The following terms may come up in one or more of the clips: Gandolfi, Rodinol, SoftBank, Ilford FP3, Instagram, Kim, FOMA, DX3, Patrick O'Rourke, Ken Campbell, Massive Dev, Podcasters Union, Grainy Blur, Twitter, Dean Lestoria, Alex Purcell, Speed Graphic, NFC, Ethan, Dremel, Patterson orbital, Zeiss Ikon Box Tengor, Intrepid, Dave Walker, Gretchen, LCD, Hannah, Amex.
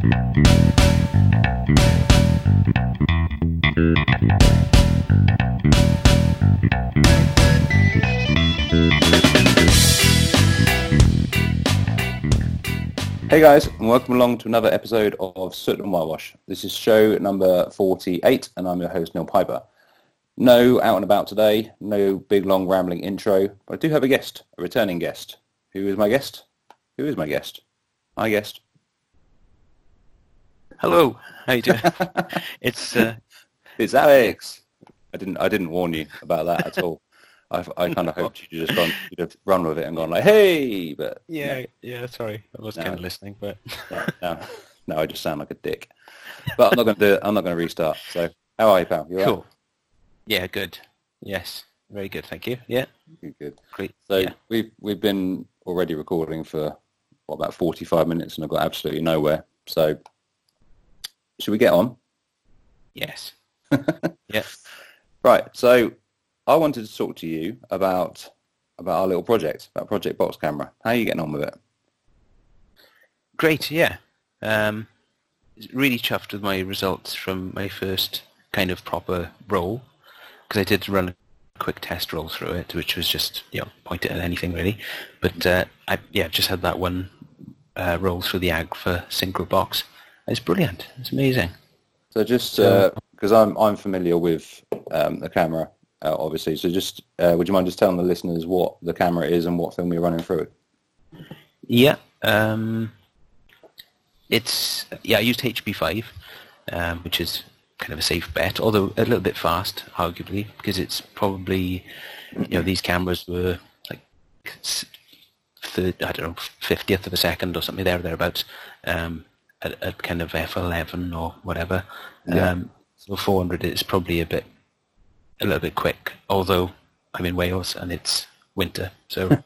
Hey guys, and welcome along to another episode of Soot and Whitewash. This is show number 48, and I'm your host, Neil Piper. No out and about today, no big long rambling intro, but I do have a guest, a returning guest. Who is my guest? My guest. Hello, how you doing? It's Alex. I didn't warn you about that at all. I kind of hoped you'd just run with it and gone like, hey, but yeah. Sorry, I was kind of listening, but no, I just sound like a dick. But I'm not going to do it. I'm not going to restart. So, how are you, pal? You all right? Cool. Yeah, good. Yes, very good. Thank you. Yeah, good. Great. So yeah. We've been already recording for about 45 minutes, and I've got absolutely nowhere. So, should we get on? Yes. Yes. Right. So, I wanted to talk to you about our little project, about Project Box Camera. How are you getting on with it? Great, yeah. Really chuffed with my results from my first kind of proper roll, because I did run a quick test roll through it, which was just, point it at anything really. But I just had that one roll through the Agfa Synchro Box. It's brilliant. It's amazing. So just because I'm familiar with the camera. Obviously, so just would you mind just telling the listeners what the camera is and what film you're running through it? Yeah, I used HP5, which is kind of a safe bet, although a little bit fast, arguably, because it's probably these cameras were like 50th of a second or something thereabouts at kind of f11 or whatever. Yeah. So 400 is probably a little bit quick, although I'm in Wales and it's winter, so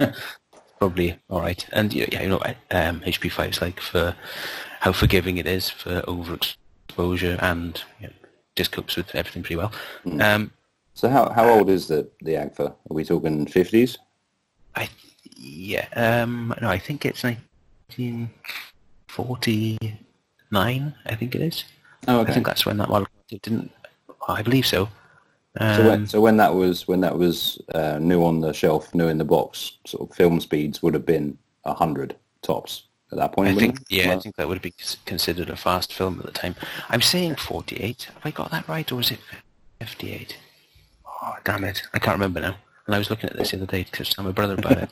probably all right. And HP5 is like for how forgiving it is for overexposure, and just copes with everything pretty well. So how old is the Agfa? Are we talking 50s? I think it's 1949. I think it is. Oh, okay. I think that's when that model didn't. I believe so. So when that was new on the shelf, new in the box, sort of film speeds would have been 100 tops at that point. I think that would have been considered a fast film at the time. I'm saying 48. Have I got that right, or was it 58? Oh, damn it! I can't remember now. And I was looking at this the other day because I told my brother about it.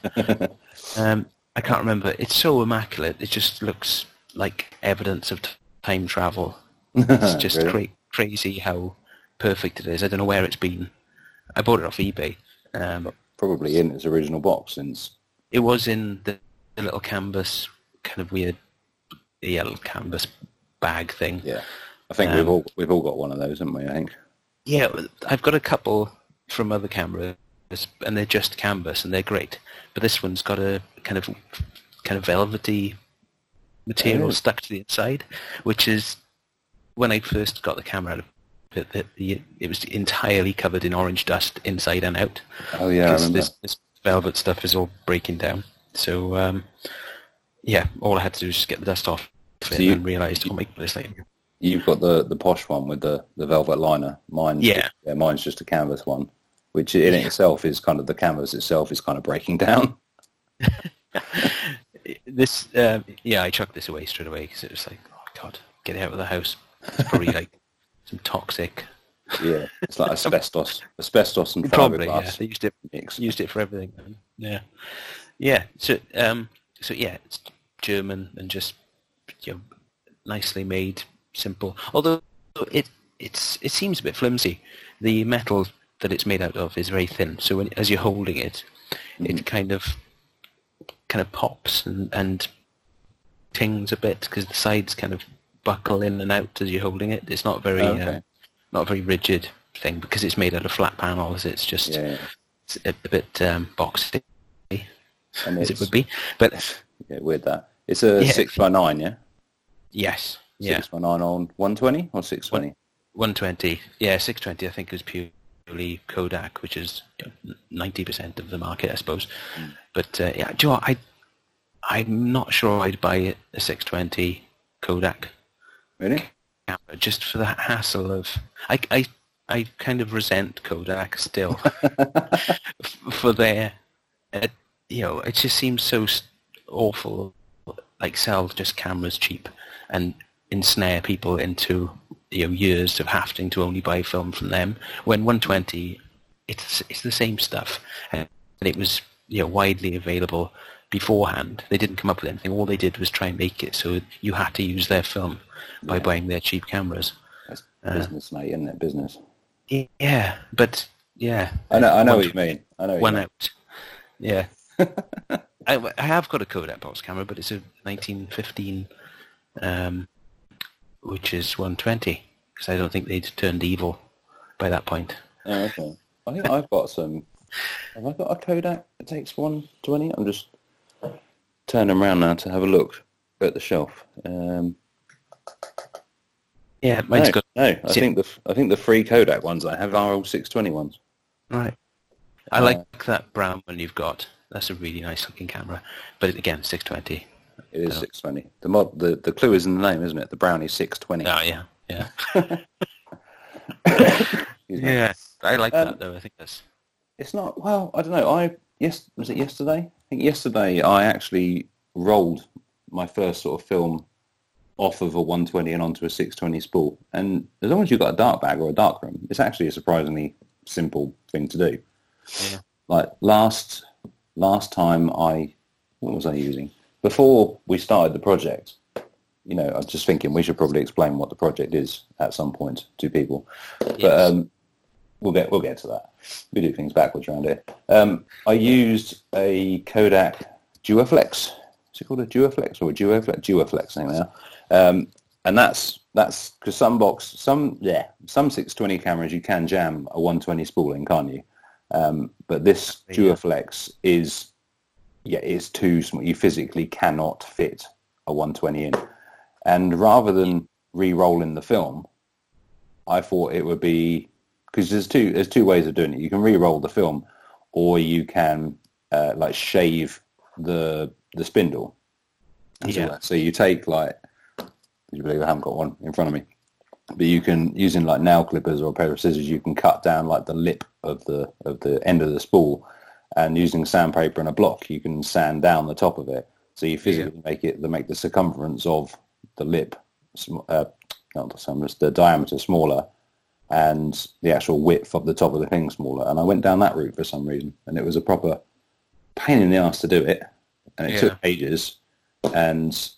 I can't remember. It's so immaculate. It just looks like evidence of time travel. It's just really? crazy how perfect it is. I don't know where it's been. I bought it off eBay. Probably in its original box, since it was in the little canvas, kind of weird yellow canvas bag thing. Yeah, I think we've all got one of those, haven't we? I think. Yeah, I've got a couple from other cameras, and they're just canvas, and they're great. But this one's got a kind of velvety material stuck to the inside, which is when I first got the camera out of. It was entirely covered in orange dust inside and out. Oh yeah, I remember. This velvet stuff is all breaking down. So all I had to do was just get the dust off and realised, oh my goodness, you've got the posh one with the velvet liner. Mine's just a canvas one, which in itself is kind of the canvas itself is kind of breaking down. This I chucked this away straight away because it was like, oh god, get it out of the house. It's probably like. Toxic. Yeah, it's like asbestos and probably, fiberglass. Yeah, they used it for everything. Yeah. Yeah, so it's German and just nicely made, simple. Although it seems a bit flimsy. The metal that it's made out of is very thin, so as you're holding it, it kind of pops and tings a bit because the sides kind of buckle in and out as you're holding it. It's not very not a very rigid thing because it's made out of flat panels. It's just it's a bit boxy as it would be. But weird that it's a 6x9, yeah. Yes, 6x9 on 120 or 620. 120, yeah, 620. I think is purely Kodak, which is 90% of the market, I suppose. But I'm not sure I'd buy a 620 Kodak. Really? Camera, just for the hassle of... I kind of resent Kodak still for their... you know, it just seems so awful. Like, sell just cameras cheap and ensnare people into, you know, years of having to only buy film from them. When 120, it's the same stuff, and it was, you know, widely available beforehand. They didn't come up with anything. All they did was try and make it so you had to use their film by buying their cheap cameras. That's business, mate, isn't it? Business. Yeah, but yeah. I know what you mean. I know. One out. Yeah. I have got a Kodak box camera, but it's a 1915, which is 120, because I don't think they'd turned evil by that point. Oh, okay. I think I've got some... Have I got a Kodak that takes 120? I'm just turning around now to have a look at the shelf. Yeah, mine's got... No, I think the free Kodak ones I have are all 620 ones. Right. I like that brown one you've got. That's a really nice looking camera, but again, 620. It is 620. The mod, the clue is in the name, isn't it? The Brownie 620. Oh yeah. Yeah, I like that though. I think that's. It's not. Well, I don't know. Was it yesterday? I think yesterday I actually rolled my first sort of film off of a 120 and onto a 620 spool. And as long as you've got a dark bag or a dark room, it's actually a surprisingly simple thing to do. Yeah. Like last time what was I using? Before we started the project, you know, I was just thinking we should probably explain what the project is at some point to people. Yes. But we'll get to that. We do things backwards around here. I used a Kodak Duaflex. Is it called a Duaflex or a Duoflex? Duaflex, I think they are. And that's because some 620 cameras you can jam a 120 spool in, can't you? But this Duaflex is too small. You physically cannot fit a 120 in. And rather than re-rolling the film, I thought it would be, because there's two ways of doing it. You can re-roll the film, or you can like shave the spindle. Yeah. So you take like, do you believe I haven't got one in front of me? But you can, using like nail clippers or a pair of scissors, you can cut down like the lip of the end of the spool, and using sandpaper and a block, you can sand down the top of it. So you physically make the circumference of the lip, not the circumference, the diameter smaller, and the actual width of the top of the thing smaller. And I went down that route for some reason, and it was a proper pain in the ass to do it, and it took ages, and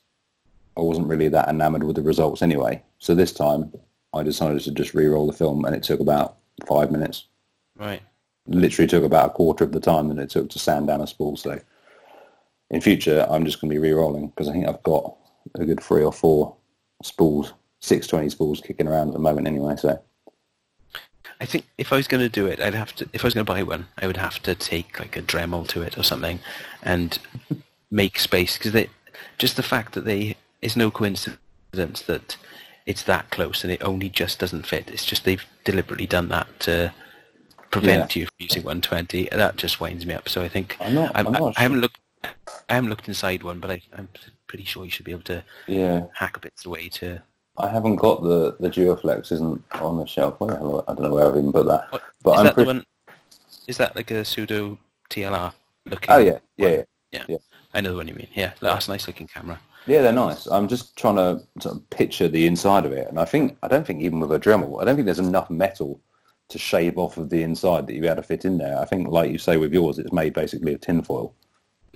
I wasn't really that enamoured with the results anyway. So this time I decided to just re-roll the film, and it took about 5 minutes. Right. Literally took about a quarter of the time that it took to sand down a spool. So in future, I'm just going to be re-rolling, because I think I've got a good 3 or 4 spools, 620 spools kicking around at the moment anyway. So I think if I was going to do it, if I was going to buy one, I would have to take like a Dremel to it or something and make space, because just the fact that it's no coincidence that it's that close and it only just doesn't fit. It's just they've deliberately done that to prevent you from using 120. That just winds me up. So I think I'm not sure. I haven't looked inside one, but I'm pretty sure you should be able to hack bits away to. I haven't got the Duoflex isn't on the shelf. I don't know where I've even put that. But is that like a pseudo TLR looking? Oh yeah. I know the one you mean. Yeah, that's a nice looking camera. Yeah, they're nice. I'm just trying to sort of picture the inside of it, and I don't think even with a Dremel, I don't think there's enough metal to shave off of the inside that you'd be able to fit in there. I think, like you say with yours, it's made basically of tinfoil.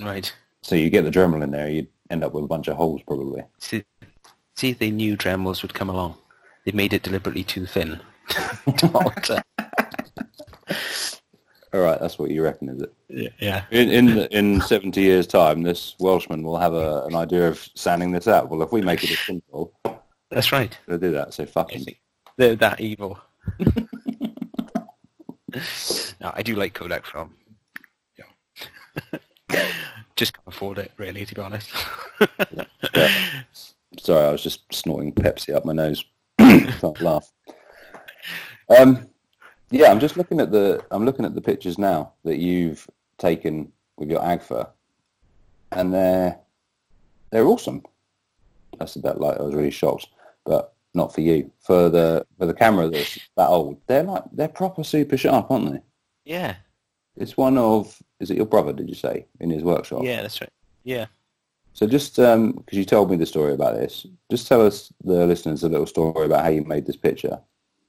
Right. So you get the Dremel in there, you'd end up with a bunch of holes probably. See if they knew Dremels would come along. They made it deliberately too thin. All right, that's what you reckon, is it? Yeah. In 70 years' time, this Welshman will have an idea of sanding this out. Well, if we make it a simple... That's right. They'll do that, so fuck them. They're that evil. No, I do like Kodak film. Yeah. Just can't afford it, really, to be honest. Yeah. Sorry, I was just snorting Pepsi up my nose. Can't laugh. Yeah, I'm just looking at the pictures now that you've taken with your Agfa, and they're awesome. That's about like I was really shocked, but not for you, for the camera that's that old. They're proper super sharp, aren't they? Yeah. It's one of, is it your brother, did you say, in his workshop? Yeah, that's right. Yeah. So just, because you told me the story about this, just tell us, the listeners, a little story about how you made this picture.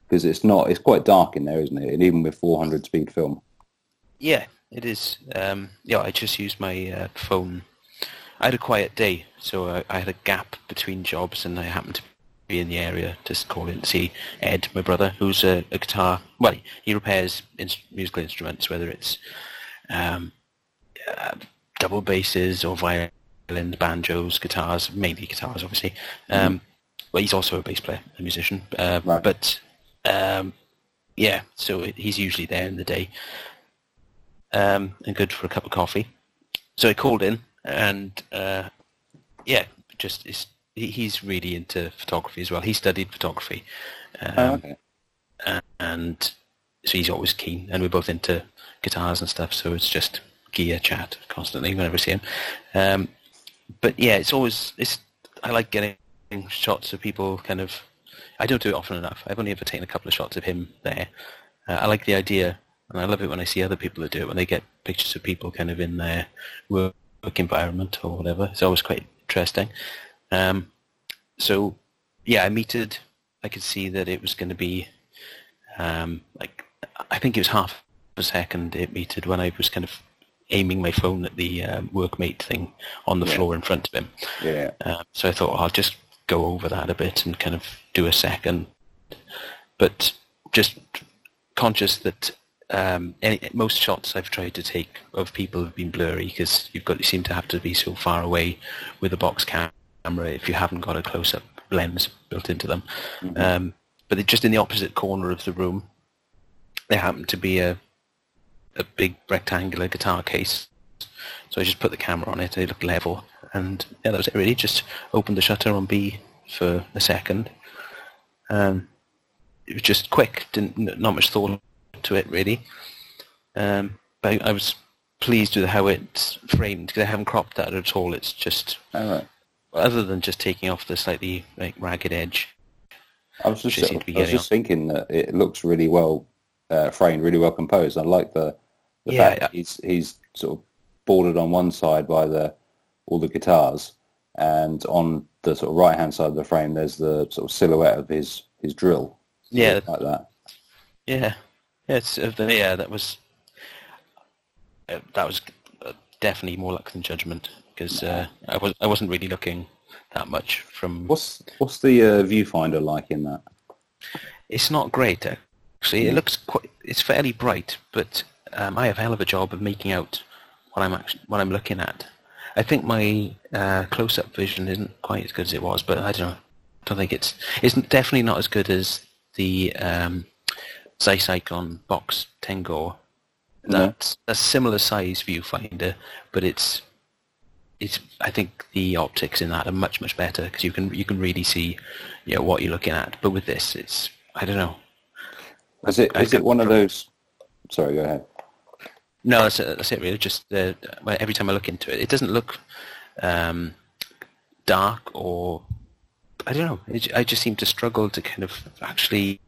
Because it's quite dark in there, isn't it? And even with 400 speed film. Yeah, it is. I just used my phone. I had a quiet day, so I had a gap between jobs, and I happened to be in the area to call in to see Ed, my brother, who's a guitar... Well, he repairs musical instruments, whether it's double basses or violins, banjos, guitars, mainly guitars, obviously. Well, he's also a bass player, a musician. Right. But, so he's usually there in the day and good for a cup of coffee. So I called in. And, he's really into photography as well. He studied photography. And so he's always keen. And we're both into guitars and stuff, so it's just gear chat constantly whenever I see him. I like getting shots of people kind of... I don't do it often enough. I've only ever taken a couple of shots of him there. I like the idea, and I love it when I see other people that do it, when they get pictures of people kind of in their work environment or whatever. It's always quite interesting. I metered. I could see that it was going to be I think it was half a second it metered when I was kind of aiming my phone at the workmate thing on the floor in front of him. Yeah. So I thought I'll just go over that a bit and kind of do a second, but just conscious that most shots I've tried to take of people have been blurry because you seem to have to be so far away with a box camera if you haven't got a close-up lens built into them. Mm-hmm. But just in the opposite corner of the room, there happened to be a big rectangular guitar case. So I just put the camera on it. It looked level, and that was it. Really, just opened the shutter on B for a second. It was just quick. Not much thought to it really, but I was pleased with how it's framed because I haven't cropped that at all. It's just other than just taking off the slightly ragged edge. I was just thinking that it looks really well framed, really well composed. I like the fact that he's sort of bordered on one side by all the guitars, and on the sort of right hand side of the frame there's the sort of silhouette of his drill. Yeah, like that. Yeah. That was definitely more luck than judgment because I wasn't really looking that much from. What's the viewfinder like in that? It's not great actually. Yeah. It looks it's fairly bright, but I have a hell of a job of making out what I'm looking at. I think my close-up vision isn't quite as good as it was, but I don't know. I don't think it's definitely not as good as the Zeiss Ikon Box Tengor. That's a similar size viewfinder, but it's. I think the optics in that are much, much better because you can really see, what you're looking at. But with this, it's, I don't know. Is it one of those? Sorry, go ahead. No, that's it. Really, just every time I look into it, it doesn't look dark or I don't know. I just seem to struggle to kind of actually.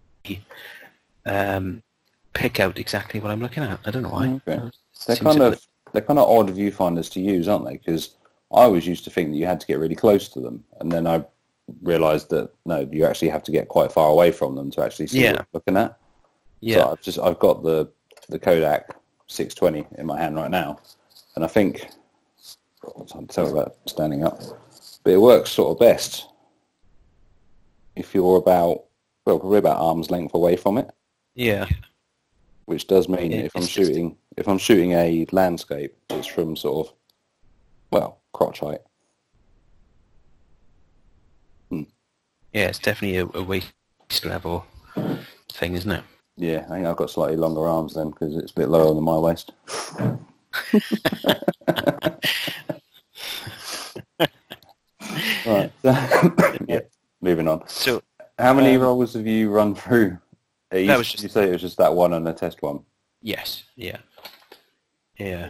Pick out exactly what I'm looking at. I don't know why. Okay. They're kind of odd viewfinders to use, aren't they? Because I always used to think that you had to get really close to them, and then I realised that no, you actually have to get quite far away from them to actually see what you're looking at. Yeah. So I've got the Kodak 620 in my hand right now, and I think I'll tell about standing up, but it works sort of best if you're probably about arm's length away from it. Yeah. Which does mean if I'm shooting a landscape, it's from sort of, crotch height. Yeah, it's definitely a waist level thing, isn't it? Yeah, I think I've got slightly longer arms then because it's a bit lower than my waist. Right. Yeah. Moving on. So, how many rolls have you run through? You say it was just that one and a test one. Yes. Yeah. Yeah.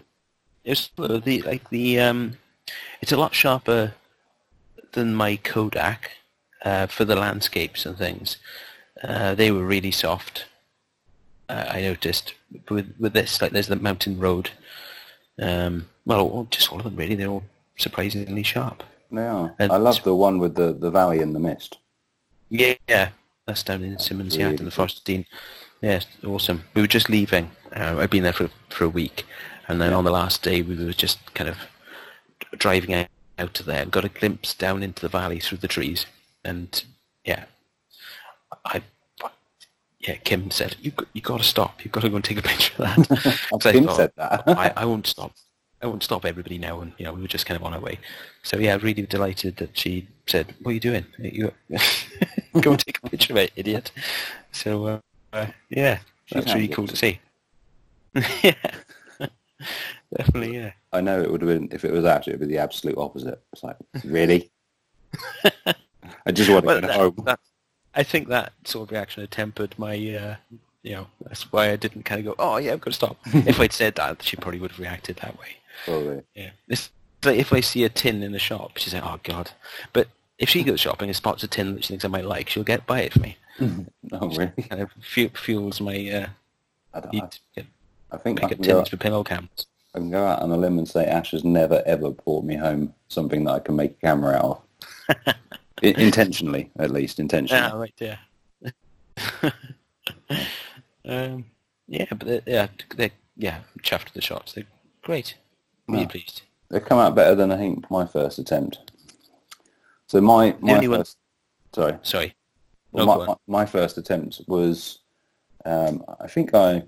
It's it's a lot sharper than my Kodak. for the landscapes and things. They were really soft. I noticed with this, like there's the mountain road. Well, just all of them really. They're all surprisingly sharp. They are. And I love the one with the valley in the mist. Yeah, that's down in Simmons Yard in the Forest of Dean. Yes, awesome. We were just leaving. I'd been there for a week, and then on the last day we were just kind of driving out to there and got a glimpse down into the valley through the trees. And Kim said, "You got to stop. You've got to go and take a picture of that." Kim said that. I won't stop. I won't stop everybody now, and we were just kind of on our way. So really delighted that she said, "What are you doing? Go and take a picture of it, idiot." So that's really cool to see. Yeah, definitely. Yeah, I know it would have been if it was Ash. It would be the absolute opposite. It's like, really? I just want to go home. I think that sort of reaction had tempered my, that's why I didn't kind of go, oh, yeah, I've got to stop. If I'd said that, she probably would have reacted that way. Probably. Yeah. It's like if I see a tin in the shop, she's like, oh, God. But if she goes shopping and spots a tin that she thinks I might like, she'll buy it for me. No, really? It kind of fuels my need to make up tins for pinhole cameras. I can go out on a limb and say Ash has never, ever brought me home something that I can make a camera out of. Intentionally, at least, intentionally. Ah, right, yeah. But they're chuffed with the shots. They're great. Really pleased. They've come out better than, I think, my first attempt. So my first attempt was, I think did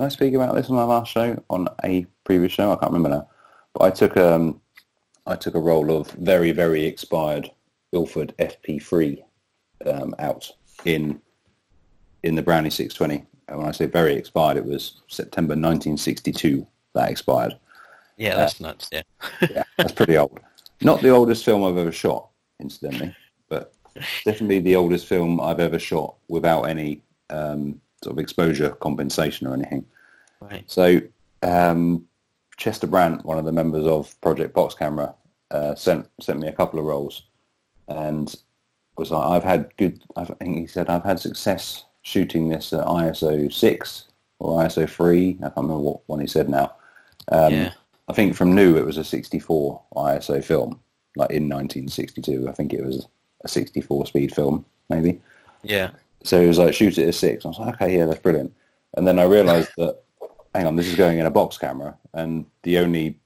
I speak about this on our last show, on a previous show? I can't remember now. But I took a roll of very, very expired Ilford FP3 out in the Brownie 620. And when I say very expired, it was September 1962 that expired. Yeah, that's nuts, yeah. Yeah, that's pretty old. Not the oldest film I've ever shot, incidentally, but definitely the oldest film I've ever shot without any sort of exposure compensation or anything. Right. So Chester Brandt, one of the members of Project Box Camera, sent me a couple of rolls. And was like, I think he said, I've had success shooting this at ISO 6 or ISO 3. I can't remember what one he said now. I think from new it was a 64 ISO film, like in 1962. I think it was a 64 speed film, maybe. Yeah. So he was like, shoot it at 6. I was like, okay, yeah, that's brilliant. And then I realised that, hang on, this is going in a box camera, and the only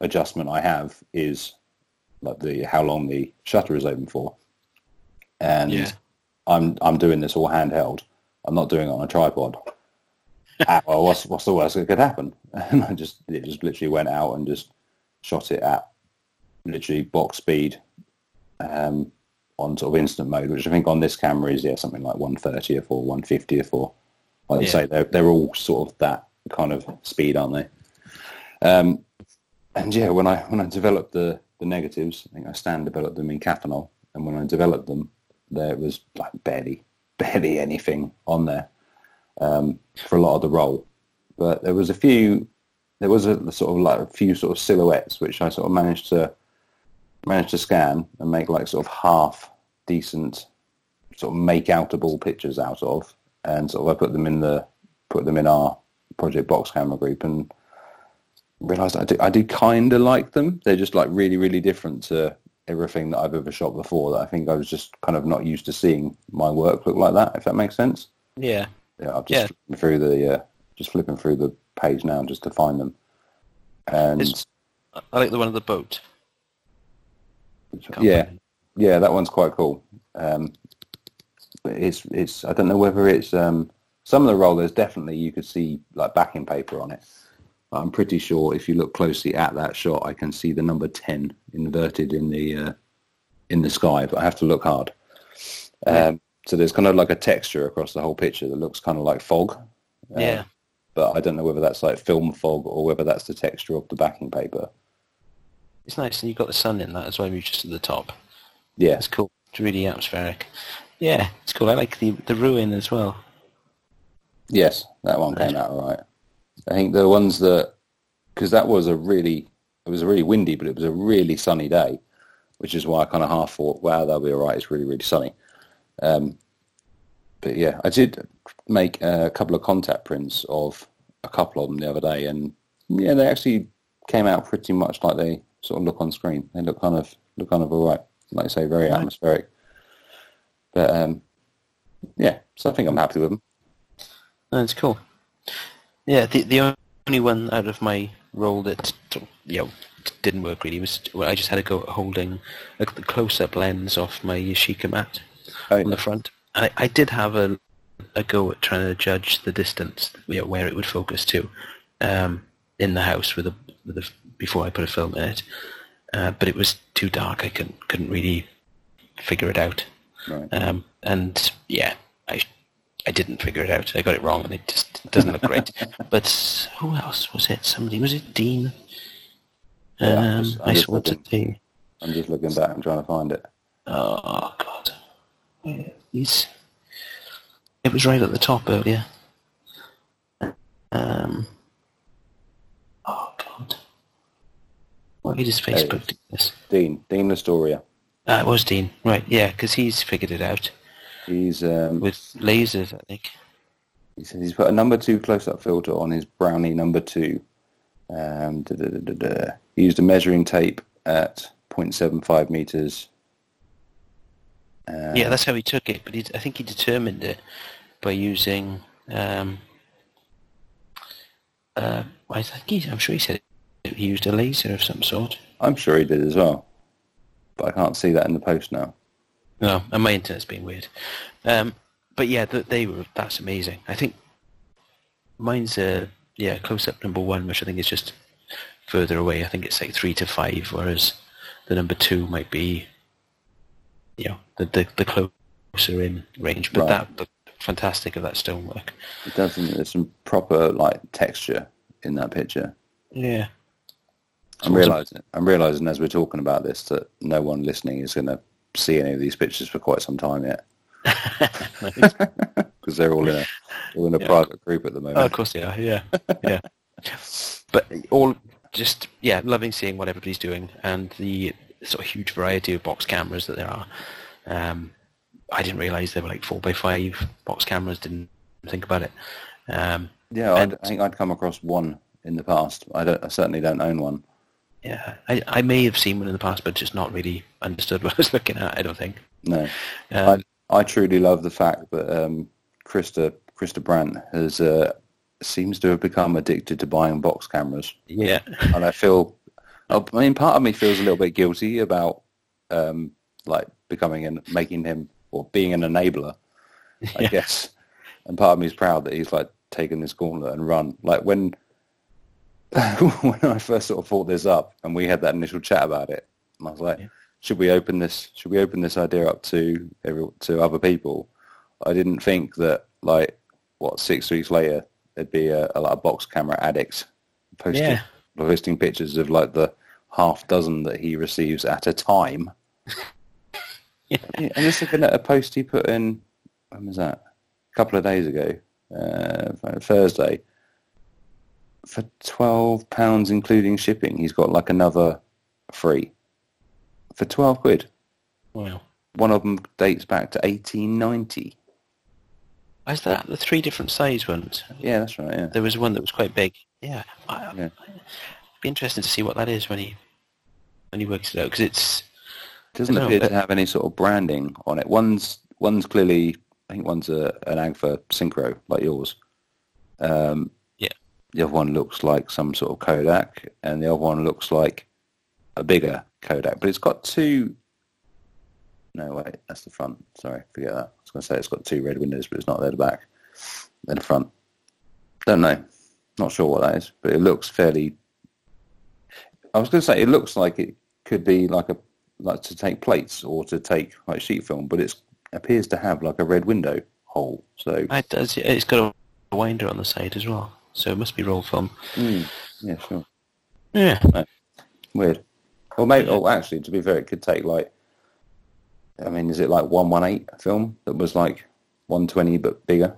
adjustment I have is how long the shutter is open for, and I'm doing this all handheld. I'm not doing it on a tripod. Well, what's the worst that could happen? And it just literally went out and just shot it at literally box speed, on sort of instant mode, which I think on this camera is something like 1/30th or 1/50th, or like you say, they're all sort of that kind of speed, aren't they? And when I developed the negatives, I think I developed them in Cathanol, and when I developed them, there was barely anything on there for a lot of the roll. But there was a few silhouettes which I sort of managed to scan and make sort of half decent sort of make outable pictures out of, and sort of I put them in our Project Box Camera group and realised I do kind of like them. They're just really, really different to everything that I've ever shot before, that I think I was just kind of not used to seeing my work look like that, if that makes sense. Yeah. Yeah, I'm just flipping through the page now just to find them. And I like the one of the boat. Yeah, that one's quite cool. It's I don't know whether it's some of the rollers, definitely you could see backing paper on it. I'm pretty sure if you look closely at that shot, I can see the number 10 inverted in the sky, but I have to look hard. So there's kind of a texture across the whole picture that looks kind of like fog. But I don't know whether that's film fog or whether that's the texture of the backing paper. It's nice, and you've got the sun in that as well, just at the top. Yeah. It's cool. It's really atmospheric. Yeah, it's cool. I like the ruin as well. Yes, that one came out all right. I think the ones because it was a really windy, but it was a really sunny day. which is why I kind of half thought, wow, that'll be all right. It's really, really sunny. But yeah, I did make a couple of contact prints of a couple of them the other day, and yeah, they actually came out pretty much like they sort of look on screen. They look kind of all right. Like I say, very atmospheric. But yeah, so I think I'm happy with them. That's cool. Yeah, the only one out of my roll that, you know, didn't work really was, well, I just had to go holding the close-up lens off my Yashica mat on the front. And I did have a go at trying to judge the distance, you know, where it would focus to in the house with a before I put a film in it. But it was too dark. I couldn't really figure it out. Right. And yeah, I didn't figure it out. I got it wrong, and it just doesn't look great. But who else was it? Somebody, was it Dean? Yeah, I'm just looking back and trying to find it. Oh God, it was right at the top earlier. Oh God, why did his Facebook do this? Dean Lestoria. It was Dean, right? Yeah, because he's figured it out. He's with lasers, I think. He says he's put a number 2 close-up filter on his Brownie number 2. He used a measuring tape at 0.75 meters. Yeah, that's how he took it. But I think he determined it by using. I'm sure he said he used a laser of some sort. I'm sure he did as well, but I can't see that in the post now. No, and my internet's been weird. But yeah, that's amazing. I think mine's close-up number 1, which I think is just further away. I think it's like 3 to 5, whereas the number 2 might be, you know, the closer in range. But that looked fantastic of that stonework. It doesn't. There's some proper like texture in that picture. Yeah. I'm realising as we're talking about this that no one listening is going to see any of these pictures for quite some time yet, because they're all in a private group at the moment. Oh, of course they are. Yeah, yeah. But all just loving seeing what everybody's doing and the sort of huge variety of box cameras that there are. I didn't realise there were like 4x5 box cameras. Didn't think about it. Yeah, I think I'd come across one in the past. I certainly don't own one. Yeah, I may have seen one in the past, but just not really understood what I was looking at, I don't think. No. I truly love the fact that Chester Brandt has seems to have become addicted to buying box cameras. Yeah. And part of me feels a little bit guilty about being an enabler, I guess. And part of me is proud that he's like taken this gauntlet and run. Like when I first sort of thought this up and we had that initial chat about it, and I was like, should we open this idea up to other people? I didn't think that 6 weeks later there'd be a lot of box camera addicts posting pictures of like the half dozen that he receives at a time. Yeah. I'm just looking at a post he put in, when was that? A couple of days ago, Thursday. For £12 including shipping, he's got like another 3 for £12. Wow! One of them dates back to 1890. Is that the 3 different size ones? Yeah, that's right. Yeah, there was one that was quite big. Yeah, I'd be interested to see what that is when he works it out, because it doesn't appear to have any sort of branding on it. One's clearly, I think one's an Agfa Synchro like yours. The other one looks like some sort of Kodak, and the other one looks like a bigger Kodak. But it's got 2... No, wait, that's the front. Sorry, forget that. I was going to say it's got 2 red windows, but it's not. They're the back. They're the front. Don't know. Not sure what that is, but it looks fairly... I was going to say it looks like it could be like to take plates or to take like sheet film, but it appears to have like a red window hole. So it's got a winder on the side as well. So it must be roll film. Yeah, sure. Yeah. No. Weird. Well, maybe. Oh, actually, to be fair, it could take like. I mean, is it like 118 film that was like 120 but bigger?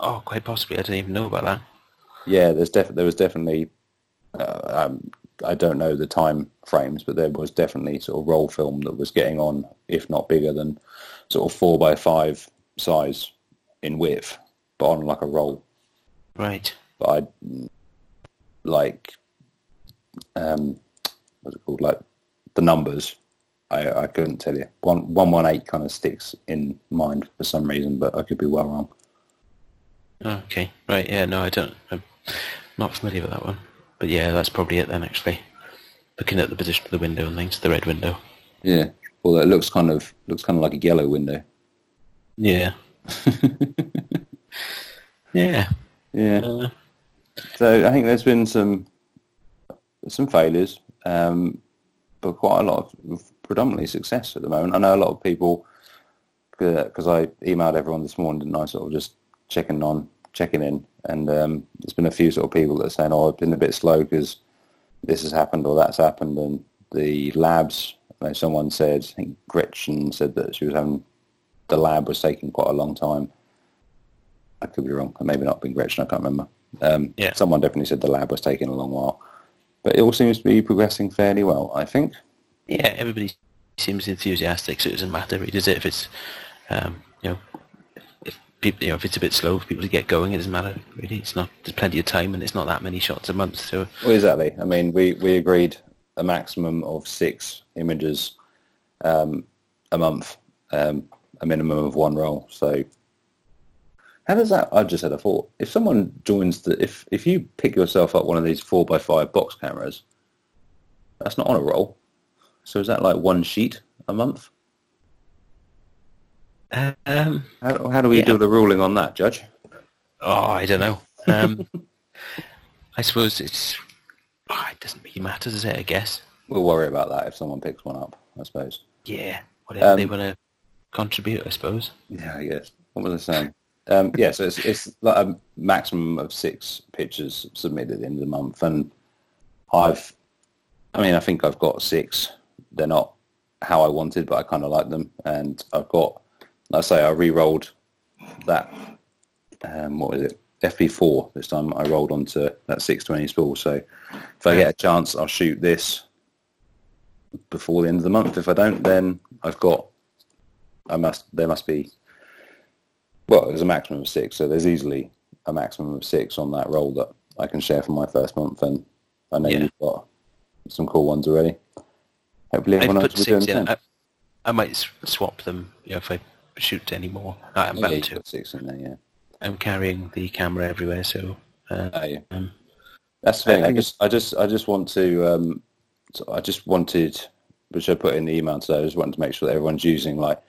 Oh, quite possibly. I didn't even know about that. Yeah, there was definitely I don't know the time frames, but there was definitely sort of roll film that was getting on, if not bigger than sort of 4x5 size in width, but on like a roll. Right. But I like what's it called? Like the numbers. I couldn't tell you. 118 kind of sticks in mind for some reason, but I could be well wrong. Okay. Right. Yeah. No, I don't. I'm not familiar with that one. But yeah, that's probably it then. Actually, looking at the position of the window and things, the red window. Yeah. Although it looks kind of like a yellow window. Yeah. Yeah. Yeah. So I think there's been some failures, but quite a lot of predominantly success at the moment. I know a lot of people, because I emailed everyone this morning, didn't I, sort of just checking in, and there's been a few sort of people that are saying, oh, I've been a bit slow because this has happened or that's happened, and the labs, you know, someone said, I think Gretchen said that she was having, the lab was taking quite a long time. I could be wrong, maybe not been Gretchen, I can't remember. Yeah. Someone definitely said the lab was taking a long while. But it all seems to be progressing fairly well, I think. Yeah, everybody seems enthusiastic, so it doesn't matter really, does it? If it's, if it's a bit slow for people to get going, it doesn't matter really. It's not, there's plenty of time, and it's not that many shots a month. So. Well, exactly. I mean, we agreed a maximum of 6 images a month, a minimum of 1 roll. So. How does that? I just had a thought. If someone joins the, if you pick yourself up one of these 4x5 box cameras, that's not on a roll. So is that like 1 sheet a month? How do we do the ruling on that, Judge? Oh, I don't know. I suppose it doesn't really matter, does it? I guess we'll worry about that if someone picks one up. I suppose. Yeah, whatever they want to contribute, I suppose. Yeah, I guess. What was I saying? So it's like a maximum of 6 pictures submitted in the month, and I think I've got 6. They're not how I wanted, but I kind of like them, and I've got, like I say, I re-rolled that, FP4 this time. I rolled onto that 620 spool, so if I get a chance, I'll shoot this before the end of the month. If I don't, then there must be well, there's a maximum of 6, so there's easily a maximum of 6 on that roll that I can share for my first month, and I know you've got some cool ones already. Hopefully everyone else will be doing the same. I might swap them if I shoot any more. I'm about to. Put 6 in there, yeah. I'm carrying the camera everywhere, so... that's the thing. Which I put in the email today, I just wanted to make sure that everyone's using, like...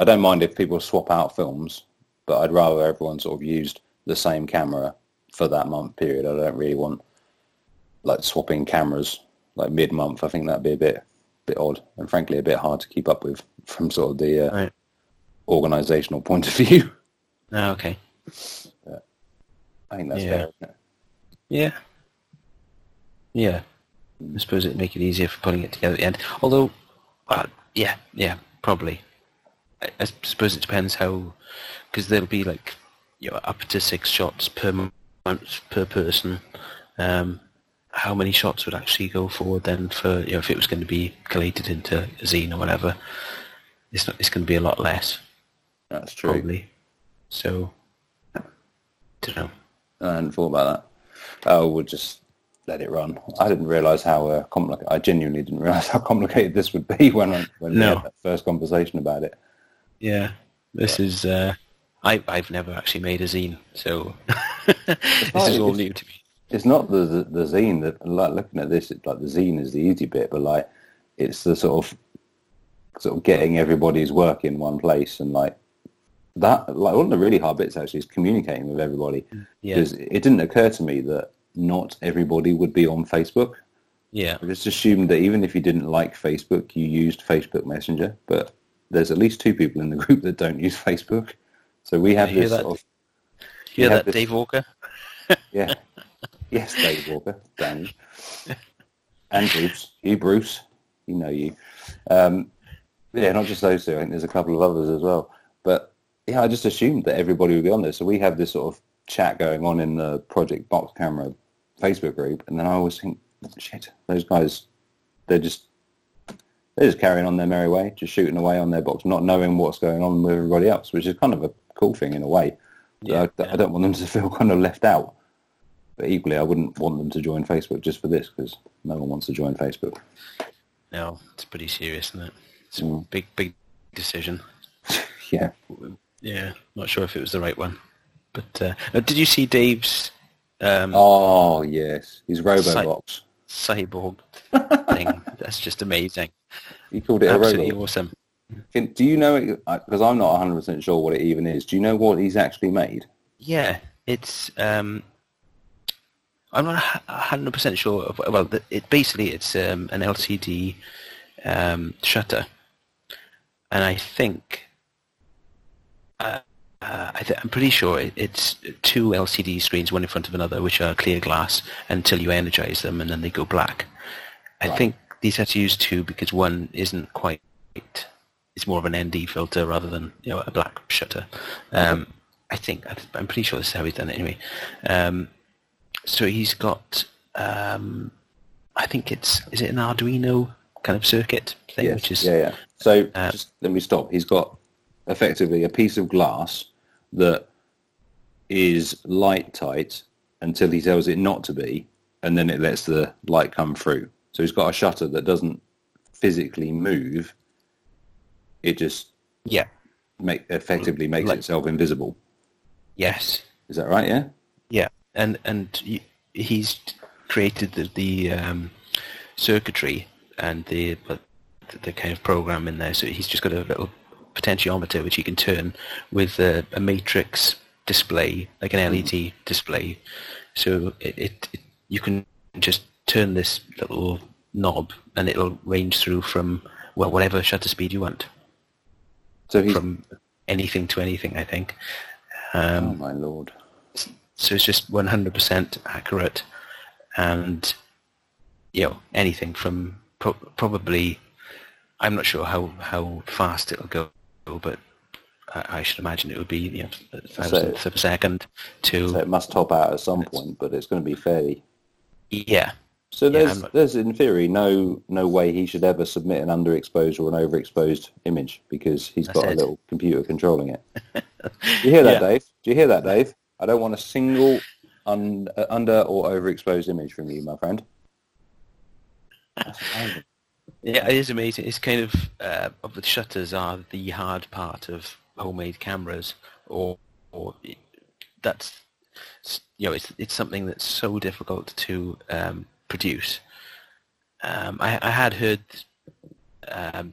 I don't mind if people swap out films, but I'd rather everyone sort of used the same camera for that month period. I don't really want like swapping cameras like mid-month. I think that'd be a bit odd, and frankly a bit hard to keep up with from sort of the organisational point of view. Oh, okay. But I think that's fair, isn't it? Yeah. Yeah. I suppose it'd make it easier for putting it together at the end. Although, probably. I suppose it depends how, because there'll be like up to 6 shots per month per person. How many shots would actually go forward then for if it was going to be collated into a zine or whatever? It's not. It's going to be a lot less. That's true. Probably. So I don't know. I hadn't thought about that. Oh, we'll just let it run. I didn't realise how complicated. I genuinely didn't realise how complicated this would be when we had that first conversation about it. Yeah, this is... I've never actually made a zine, so this is all new to me. It's not the zine that, like, looking at this, it's like the zine is the easy bit, but like it's the sort of getting everybody's work in one place, and like that. Like one of the really hard bits actually is communicating with everybody, because it didn't occur to me that not everybody would be on Facebook. Yeah, I just assumed that even if you didn't like Facebook, you used Facebook Messenger, but. There's at least 2 people in the group that don't use Facebook. So we have this sort of... Hear that, Dave Walker? Yeah. Yes, Dave Walker. Danny. And Bruce. You, Bruce. You know you. Not just those 2. I think there's a couple of others as well. But, yeah, I just assumed that everybody would be on there. So we have this sort of chat going on in the Project Box Camera Facebook group. And then I always think, shit, those guys, they're just carrying on their merry way, just shooting away on their box, not knowing what's going on with everybody else, which is kind of a cool thing in a way. Yeah, I don't want them to feel kind of left out. But equally, I wouldn't want them to join Facebook just for this, because no one wants to join Facebook. No, it's pretty serious, isn't it? It's a big decision. Yeah. Yeah, not sure if it was the right one. But did you see Dave's... oh, yes. His Robobox. Cyborg thing. That's just amazing. He called it absolutely a Robobox. Awesome. Do you know, because I'm not 100% sure what it even is, do you know what he's actually made? Yeah, it's... I'm not 100% sure. It's an LCD shutter, and I think I'm pretty sure it's two LCD screens, one in front of another, which are clear glass until you energize them, and then they go black. Right. I think these had to use two because one isn't quite. It's more of an ND filter rather than a black shutter. I'm pretty sure this is how he's done it anyway. So he's got, I think is it an Arduino kind of circuit thing? Yes, which is, yeah. So just let me stop. He's got effectively a piece of glass that is light tight until he tells it not to be, and then it lets the light come through. So he's got a shutter that doesn't physically move. It just effectively makes itself invisible. Yes. Is that right, yeah? Yeah. And he's created the circuitry and the kind of program in there. So he's just got a little potentiometer which he can turn with a matrix display, like an LED display. So it you can just turn this little knob and it'll range through from whatever shutter speed you want. So from anything to anything, I think. Oh my lord. So it's just 100% accurate, and anything from probably, I'm not sure how fast it'll go, but I should imagine it would be 1,000th of a second. So it must top out at some point, but it's going to be fairly. Yeah. So there's in theory no way he should ever submit an underexposed or an overexposed image because he's got a little computer controlling it. Do you hear that, Dave? Do you hear that, Dave? I don't want a single under or overexposed image from you, my friend. Yeah, it is amazing. It's kind of the shutters are the hard part of homemade cameras, or that's it's something that's so difficult to produce. I had heard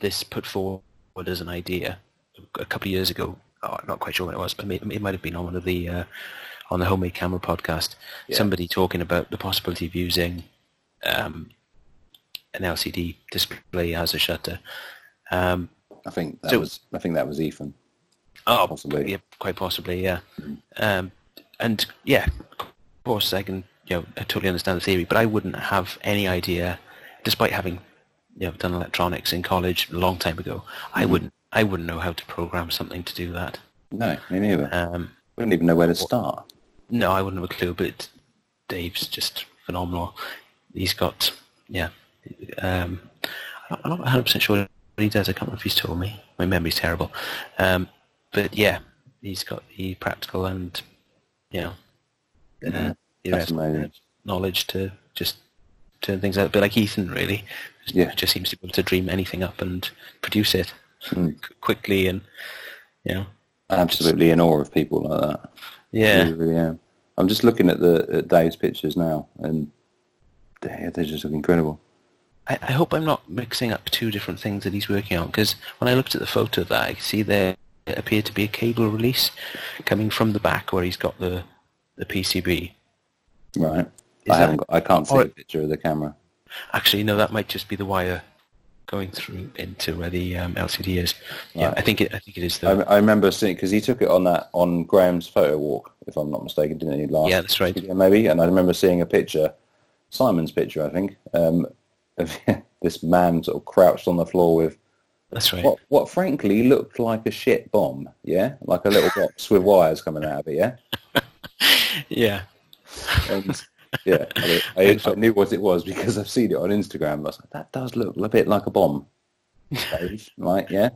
this put forward as an idea a couple of years ago. Oh, I'm not quite sure when it was, but it might have been on one of the on the Homemade Camera podcast. Yeah. Somebody talking about the possibility of using an LCD display as a shutter. I think that was Ethan. Oh, possibly. Yeah, quite possibly, yeah. And yeah, of course, I can. I totally understand the theory, but I wouldn't have any idea, despite having done electronics in college a long time ago. I wouldn't know how to program something to do that. No, me neither. Wouldn't even know where to start. No, I wouldn't have a clue, but Dave's just phenomenal. He's got, I'm not 100% sure what he does. I can't remember if he's told me. My memory's terrible. But yeah, he's got the practical and, knowledge to just turn things out. A bit like Ethan, really. Just seems to be able to dream anything up and produce it. Quickly and absolutely in awe of people like that. Yeah, really am. I'm just looking at Dave's pictures now, and they just look incredible. I hope I'm not mixing up two different things that he's working on, because when I looked at the photo of that, I could see there appeared to be a cable release coming from the back where he's got the PCB. Right. I can't see a picture of the camera. Actually, no, that might just be the wire going through into where the LCD is. Yeah, right. I think it is. Though. I remember seeing, because he took it on Graham's photo walk, if I'm not mistaken, didn't he? Last that's right. Maybe, and I remember seeing a picture, Simon's picture, I think, of this man sort of crouched on the floor with. That's right. What frankly looked like a shit bomb, yeah, like a little box with wires coming out of it, yeah. Yeah. And Yeah, I knew what it was because I've seen it on Instagram. I was like, that does look a bit like a bomb. Right, yeah.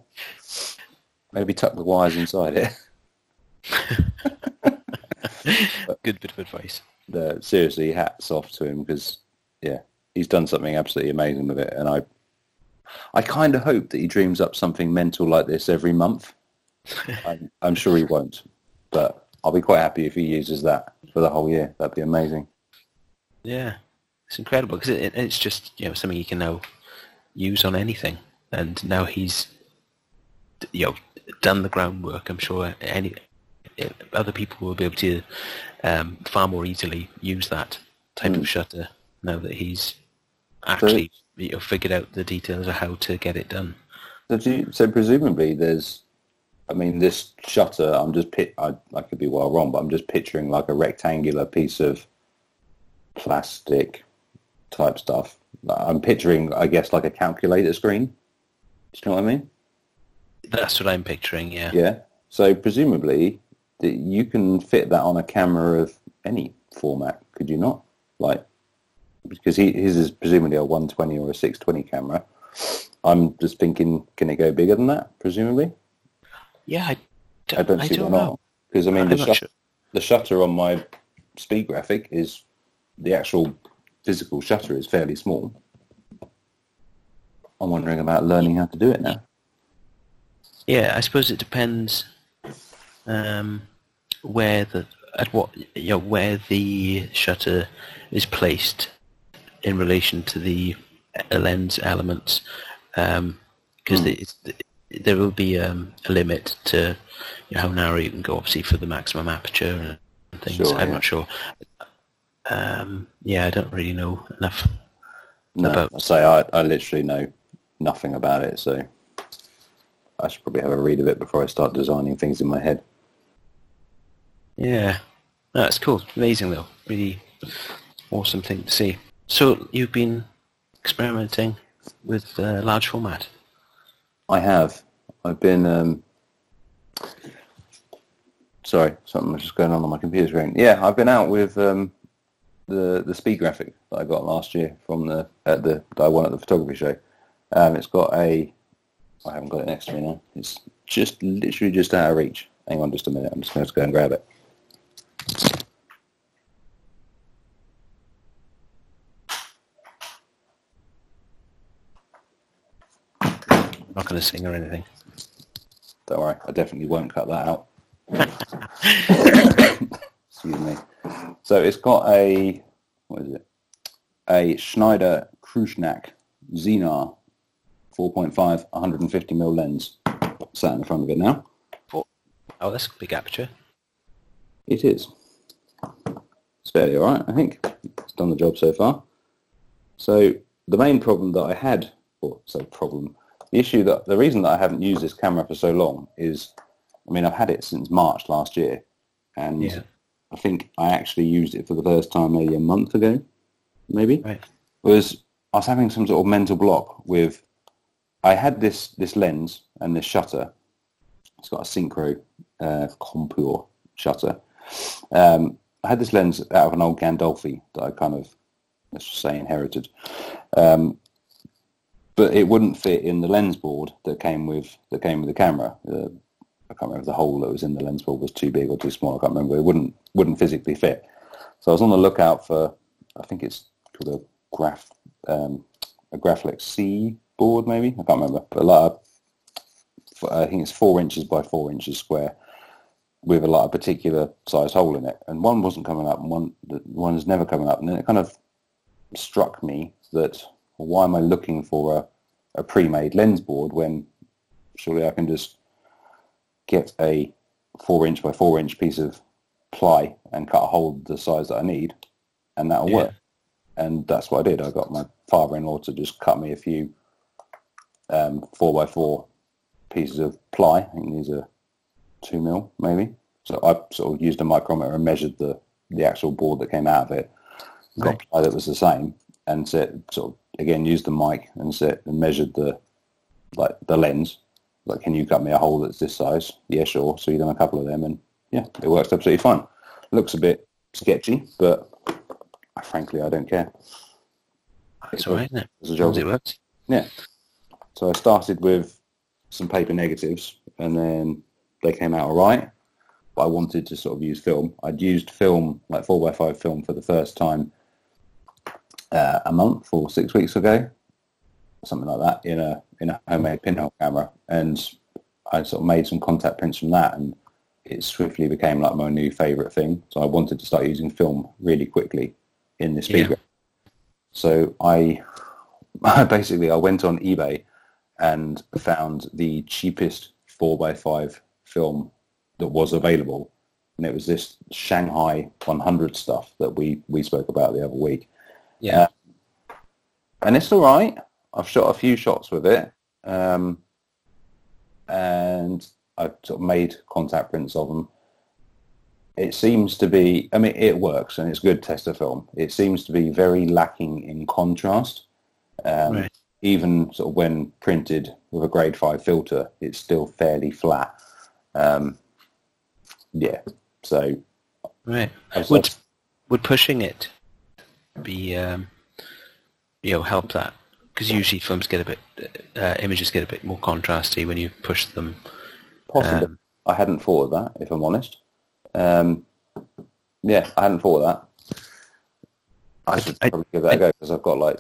Maybe tuck the wires inside it. Good bit of advice. Seriously, hats off to him because, yeah, he's done something absolutely amazing with it. And I kind of hope that he dreams up something mental like this every month. I'm sure he won't, but I'll be quite happy if he uses that for the whole year. That'd be amazing. Yeah, it's incredible because it's just, you know, something you can now use on anything. And now he's, you know, done the groundwork. I'm sure other people will be able to far more easily use that type of shutter now that he's actually figured out the details of how to get it done. So presumably there's, I mean, this shutter, I could be well wrong, but I'm just picturing like a rectangular piece of plastic type stuff. I'm picturing, I guess, like a calculator screen. Do you know what I mean? That's what I'm picturing, yeah. Yeah. So presumably you can fit that on a camera of any format, could you not? Like, because his is presumably a 120 or a 620 camera. I'm just thinking, can it go bigger than that, presumably? Yeah, I don't know. Because, I mean, the shutter on my Speed Graphic is, the actual physical shutter is fairly small. I'm wondering about learning how to do it now. Yeah, I suppose it depends where the shutter is placed in relation to the lens elements, because there will be a limit to, you know, how narrow you can go, obviously, for the maximum aperture and things. Sure, I'm not sure. I don't really know enough about. I say I literally know nothing about it, so I should probably have a read of it before I start designing things in my head. Yeah, that's cool. Amazing, though. Really awesome thing to see. So you've been experimenting with large format. I have. I've been... Sorry, something was just going on my computer screen. Yeah, I've been out with the Speed Graphic that I got last year from that I won at the photography show. It's got a... I haven't got it next to me now. It's just literally just out of reach. Hang on just a minute. I'm just going to go and grab it. I'm not going to sing or anything. Don't worry. I definitely won't cut that out. Excuse me. So it's got a... What is it? A Schneider Kruschnack Zenar 4.5 150mm lens sat in the front of it now. Oh, that's a big aperture. It is. It's fairly alright, I think. It's done the job so far. So the main problem that I had, the reason that I haven't used this camera for so long is, I mean, I've had it since March last year, and yeah. I think I actually used it for the first time maybe a month ago, maybe. Right. I was having some sort of mental block with... I had this lens and this shutter. It's got a synchro Compure shutter. I had this lens out of an old Gandolfi that I kind of, let's just say, inherited. But it wouldn't fit in the lens board that came with the camera. I can't remember, the hole that was in the lens board was too big or too small. I can't remember. It wouldn't physically fit. So I was on the lookout for, I think it's called a Graflex C board, maybe, I can't remember, but I think it's 4 inches by 4 inches square with a particular size hole in it, and one wasn't coming up and one is never coming up, and then it kind of struck me that, well, why am I looking for a pre-made lens board when surely I can just get a 4 inch by 4 inch piece of ply and cut a hole the size that I need and that'll work. And that's what I did. I got my father-in-law to just cut me a few 4x4 pieces of ply. I think these are 2mm maybe. So I sort of used a micrometer and measured the actual board that came out of it. Got ply that was the same, and used the mic and measured the lens. Like, can you cut me a hole that's this size? Yeah, sure. So you done a couple of them, and yeah, it works absolutely fine. Looks a bit sketchy, but I don't care. It's all right, isn't it? It's a job. It works. Yeah. So I started with some paper negatives, and then they came out all right. But I wanted to sort of use film. I'd used film, like 4x5 film, for the first time a month or 6 weeks ago, something like that, in a homemade pinhole camera. And I sort of made some contact prints from that, and it swiftly became like my new favourite thing. So I wanted to start using film really quickly in this speed graphic. So I went on eBay and found the cheapest 4x5 film that was available, and it was this Shanghai 100 stuff that we spoke about the other week. Yeah. And it's all right. I've shot a few shots with it, and I've sort of made contact prints of them. It seems to be, I mean, it works, and it's good tester film. It seems to be very lacking in contrast. Right. Even sort of when printed with a grade 5 filter, it's still fairly flat. So... Right. Would pushing it be, help that? Because usually films get images get a bit more contrasty when you push them. Possibly. I hadn't thought of that, if I'm honest. I hadn't thought of that. I should probably give that a go, because I've got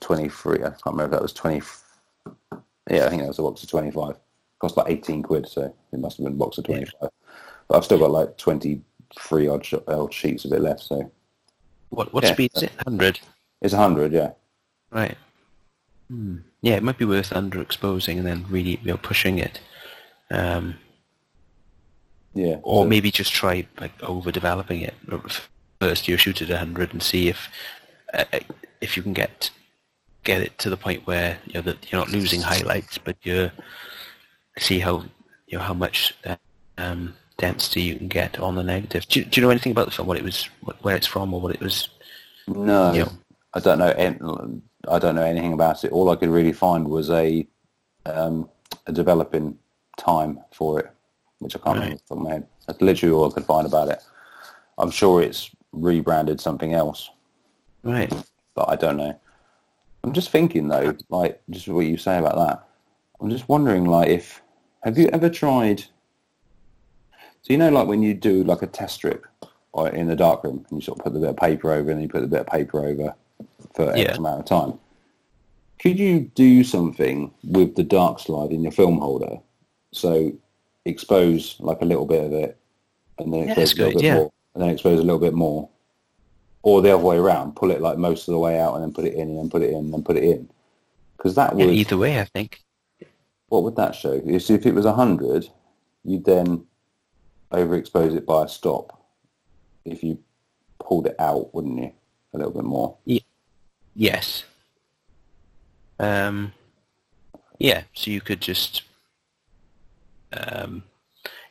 23, I can't remember if that was 20. Yeah, I think that was a box of 25. It cost £18, so it must have been a box of 25. Yeah. But I've still got 23 odd sheets of it left, so. What speed is it? 100? It's 100, yeah. Right. Yeah, it might be worth underexposing and then really pushing it. Or maybe just try overdeveloping it. First you shoot at 100 and see if you can get it to the point where that you're not losing highlights, but you see how how much density you can get on the negative. Do you know anything about the film? What it was, where it's from, or what it was? No, I don't know. I don't know anything about it. All I could really find was a developing time for it, which I can't remember from my head. That's literally all I could find about it. I'm sure it's rebranded something else. Right. But I don't know. I'm just thinking, though, just what you say about that. I'm just wondering, have you ever tried... So, when you do, a test strip or in the darkroom, and you sort of put the bit of paper over, and you put the bit of paper over for X amount of time. Could you do something with the dark slide in your film holder? So, expose, a little bit of it, and then expose a little bit more, and then expose a little bit more. Or the other way around, pull it most of the way out, and then put it in, and then put it in, and then put it in. Because that would... either way, I think. What would that show? If it was 100, you'd then overexpose it by a stop. If you pulled it out, wouldn't you? A little bit more. Yes. So you could just...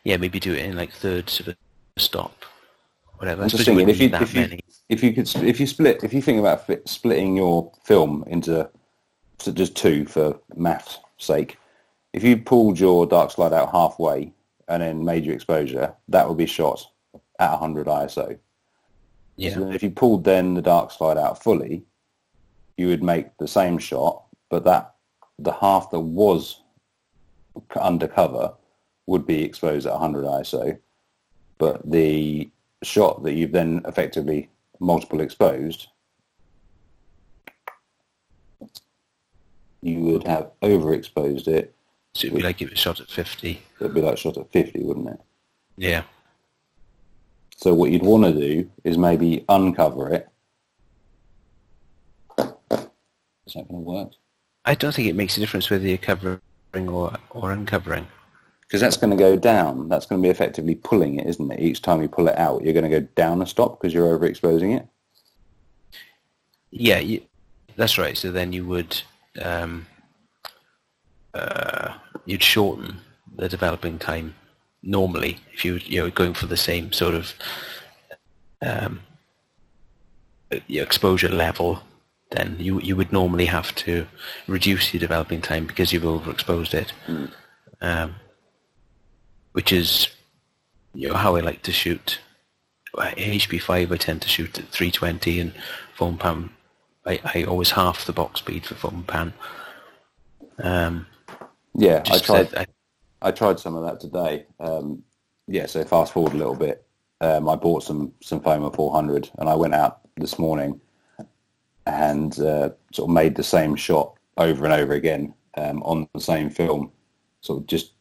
maybe do it in thirds of a stop. Whatever. I'm just thinking, if you think about splitting your film into just two for maths' sake, if you pulled your dark slide out halfway and then made your exposure, that would be shot at 100 ISO. Yeah. So if you pulled the dark slide out fully, you would make the same shot, but the half that was undercover would be exposed at 100 ISO, but the shot that you've then effectively multiple exposed, you would have overexposed it. So it would be if it was shot at 50. It would be shot at 50, wouldn't it? Yeah. So what you'd want to do is maybe uncover it. Is that going to work? I don't think it makes a difference whether you're covering or uncovering. Because that's going to go down. That's going to be effectively pulling it, isn't it? Each time you pull it out, you're going to go down a stop because you're overexposing it. Yeah, that's right. So then you would you'd shorten the developing time normally if you're going for the same sort of exposure level. Then you would normally have to reduce your developing time because you've overexposed it. Mm. Which is how I like to shoot HP5 I tend to shoot at 320, and foam pan I always half the box speed for foam pan. Yeah, I tried some of that today. So fast forward a little bit. I bought some FOMA 400, and I went out this morning and sort of made the same shot over and over again on the same film. So just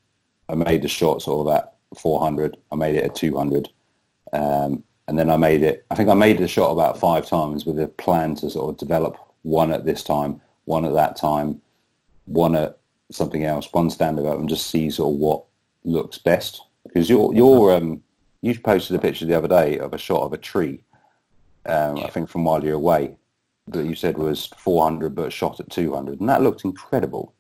I made the shot sort of at 400. I made it at 200, and then I made it. I think I made the shot about 5 times with a plan to sort of develop one at this time, one at that time, one at something else, one standalone, and just see sort of what looks best. Because you posted a picture the other day of a shot of a tree, I think from while you're away, that you said was 400 but shot at 200, and that looked incredible.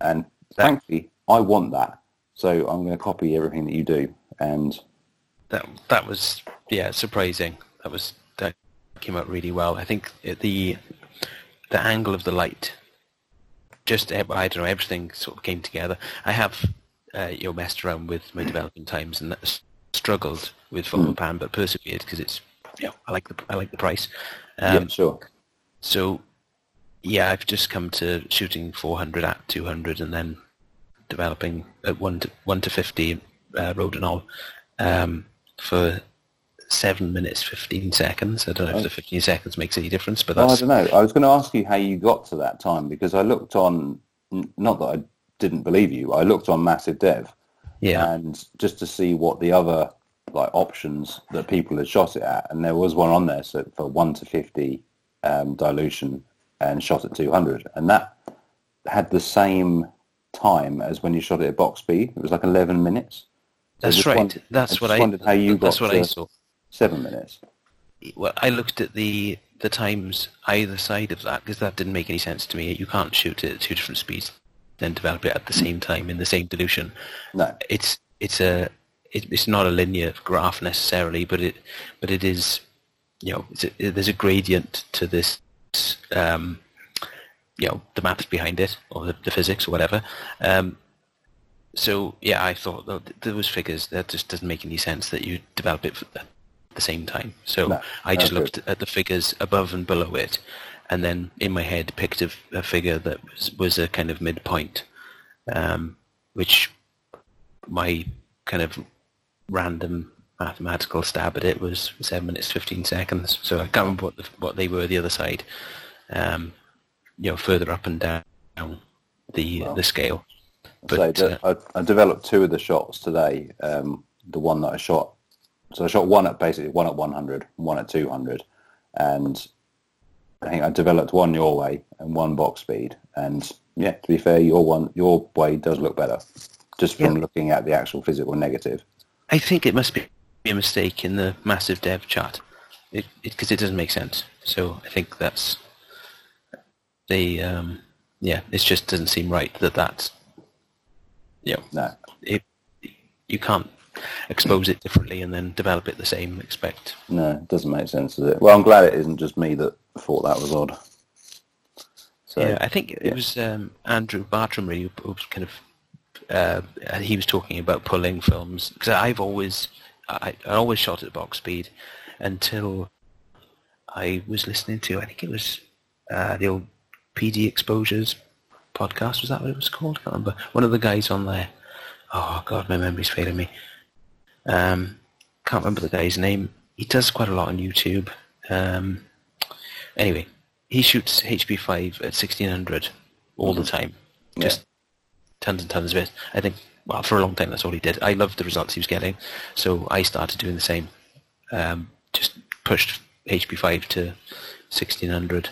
And frankly, I want that, so I'm going to copy everything that you do. And that was surprising. That came out really well. I think the angle of the light, just everything sort of came together. I have messed around with my development times and struggled with FOMA pan, but persevered because it's I like the price. Sure. So I've just come to shooting 400 at 200, and then developing at 1 to 50 Rodinol for 7 minutes 15 seconds. I don't know if the 15 seconds makes any difference, but that's... I don't know. I was going to ask you how you got to that time, because I looked on. Not that I didn't believe you. I looked on Massive Dev, and just to see what the other options that people had shot it at, and there was one on there so for 1 to 50 dilution and shot at 200, and that had the same time as when you shot it at box speed. It was 11 minutes. That's right. I wondered how you got to 7 minutes. Well, I looked at the times either side of that, because that didn't make any sense to me. You can't shoot it at 2 different speeds, then develop it at the same time in the same dilution. No, it's not a linear graph necessarily, but it is. There's a gradient to this. The maths behind it, or the physics, or whatever. I thought those figures, that just doesn't make any sense that you develop it at the same time. So I just looked at the figures above and below it, and then in my head picked a figure that was a kind of midpoint, which my kind of random mathematical stab at it was 7 minutes 15 seconds. So I can't remember what they were the other side, further up and down the scale. But I developed 2 of the shots today. The one that I shot, so I shot one at 100, one at 200, and I think I developed one your way and one box speed. And to be fair, your way does look better, just from looking at the actual physical negative. I think it must be a mistake in the Massive Dev chart, because it doesn't make sense. So I think that's the it just doesn't seem right that's you can't expose it differently and then develop it the same. It doesn't make sense, does it? Well, I'm glad it isn't just me that thought that was odd. So I think it was Andrew Bartram really who kind of he was talking about pulling films, because I always shot at box speed until I was listening to, I think it was the old PD Exposures podcast. Was that what it was called? I can't remember. One of the guys on there. Oh God, my memory's failing me. Can't remember the guy's name. He does quite a lot on YouTube. Anyway, he shoots HP5 at 1600 all the time. Just tons and tons of it. I think, well, for a long time that's all he did. I loved the results he was getting, so I started doing the same. Just pushed HP5 to 1600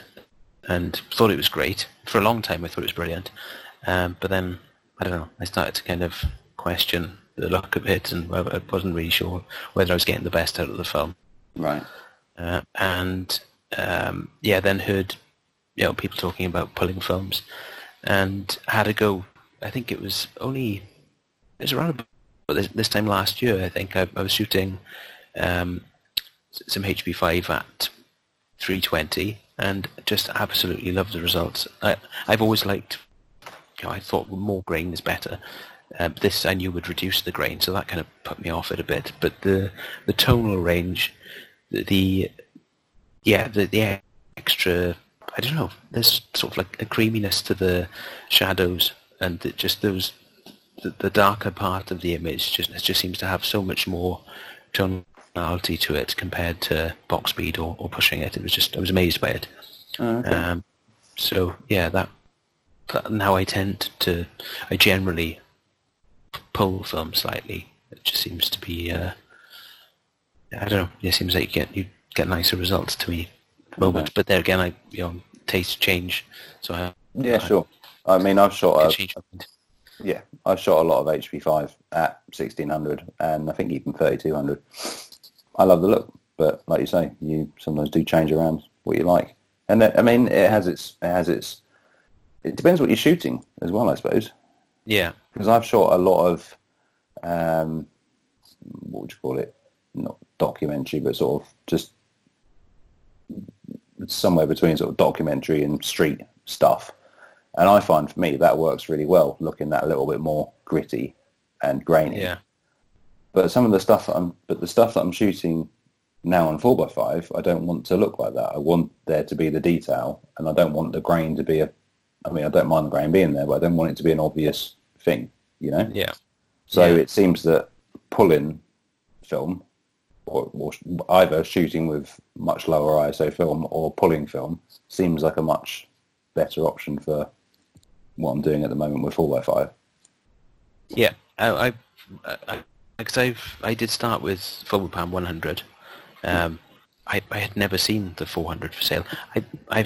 and thought it was great. For a long time I thought it was brilliant. But then, I don't know, I started to kind of question the look of it, and I wasn't really sure whether I was getting the best out of the film. Right. Then heard people talking about pulling films, and had a go. I think it was around this time last year. I think I was shooting some HP5 at 320 and just absolutely loved the results. I've always liked, I thought more grain is better, This I knew would reduce the grain, so that kind of put me off it a bit. But the tonal range, the extra, I don't know, there's sort of like a creaminess to the shadows, and it just those the darker part of the image just seems to have so much more tonality to it compared to box speed or pushing it. It was just, I was amazed by it. Oh, okay. So yeah, that now I generally pull film slightly. It just seems to be I don't know. It seems like you get nicer results to me at the moment. But there again, tastes change. So sure. I mean, I've shot a lot of HP5 at 1600 and I think even 3200. I love the look, but like you say, you sometimes do change around what you like. And I mean, it has its. It depends what you're shooting as well, I suppose. Yeah. Because I've shot a lot of, what would you call it? Not documentary, but sort of just somewhere between sort of documentary and street stuff. And I find, for me, that works really well, looking that little bit more gritty and grainy. Yeah. But the stuff that I'm shooting now on 4x5, I don't want to look like that. I want there to be the detail, and I don't want the grain to be I don't mind the grain being there, but I don't want it to be an obvious thing, you know? Yeah. So it seems that pulling film, or either shooting with much lower ISO film or pulling film, seems like a much better option for what I'm doing at the moment with 4x5. Yeah, I did start with Fotopan 100. I had never seen the 400 for sale. I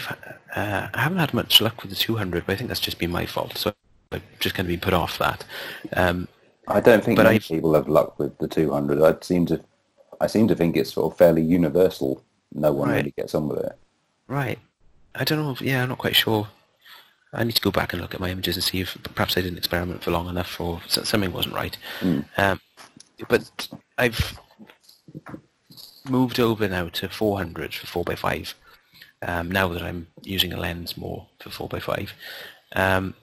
haven't had much luck with the 200, but I think that's just been my fault. So I'm just going to be put off that. I don't think many people have luck with the 200. I seem to think it's sort of fairly universal. No one really gets on with it. Right. I don't know. I'm not quite sure. I need to go back and look at my images and see if perhaps I didn't experiment for long enough, or something wasn't right. Mm. But I've moved over now to 400 for 4x5. Now that I'm using a lens more for 4x5, and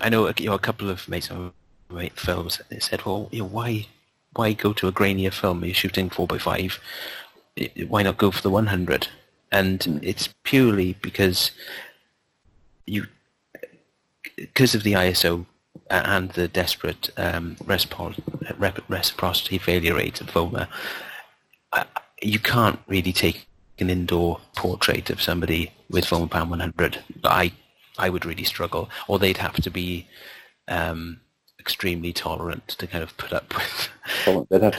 I know a couple of mates who make films, they said, "Well, why go to a grainier film? You're shooting 4x5. Why not go for the 100?" And it's purely because of the ISO and the desperate reciprocity failure rate of FOMA, you can't really take an indoor portrait of somebody with FOMAPAN 100. I would really struggle, or they'd have to be extremely tolerant to kind of put up with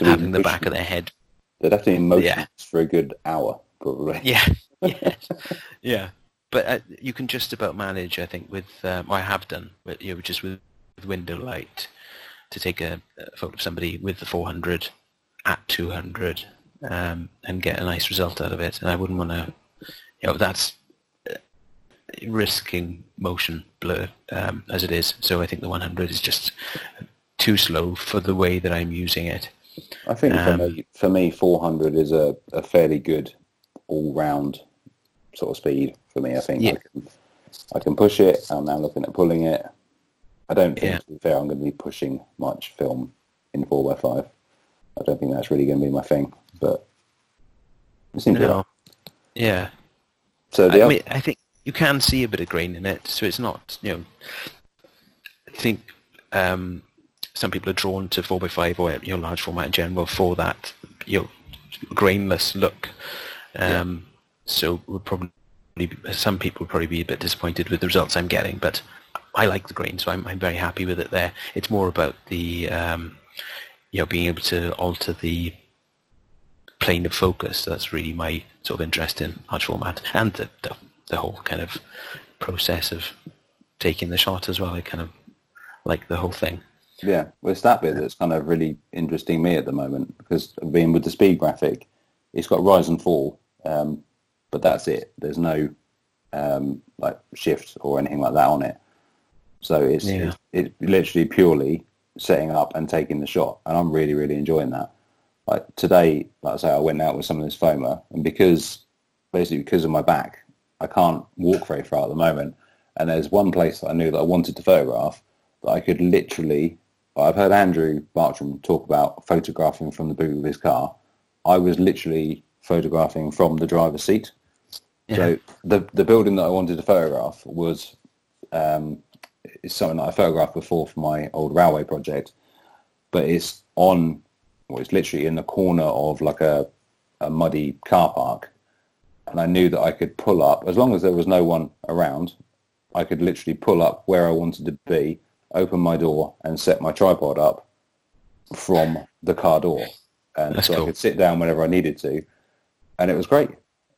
having the back of their head. They'd have to be motionless for a good hour, probably. Yeah. But you can just about manage, I think, with I have done, just with window light, to take a photo of somebody with the 400 at 200 and get a nice result out of it. And I wouldn't want to, that's risking motion blur as it is. So I think the 100 is just too slow for the way that I'm using it. I think for me 400 is a fairly good all-round sort of speed for me. I think I can push it. I'm now looking at pulling it. I don't think, to be fair, I'm going to be pushing much film in 4x5. I don't think that's really going to be my thing, but it seems to be. Yeah. So I think you can see a bit of grain in it, so it's not, I think some people are drawn to 4x5 or large format in general for that grainless look. So some people will probably be a bit disappointed with the results I'm getting, but I like the grain, so I'm very happy with it there. It's more about the, being able to alter the plane of focus. So that's really my sort of interest in large format, and the whole kind of process of taking the shot as well. I kind of like the whole thing. Yeah, well, it's that bit that's kind of really interesting me at the moment, because being with the Speed Graphic, it's got rise and fall, but that's it. There's no shift or anything like that on it. So it's literally purely setting up and taking the shot, and I'm really, really enjoying that. Like today, like I say, I went out with some of this FOMA, and because of my back, I can't walk very far at the moment. And there's one place that I knew that I wanted to photograph that I could literally, I've heard Andrew Bartram talk about photographing from the boot of his car. I was literally photographing from the driver's seat. Yeah. So the building that I wanted to photograph was something that I photographed before for my old railway project, but it's on, well, it's literally in the corner of like a muddy car park. And I knew that I could pull up, as long as there was no one around, I could literally pull up where I wanted to be, open my door and set my tripod up from the car door. And that's so cool. I could sit down whenever I needed to. And it was great.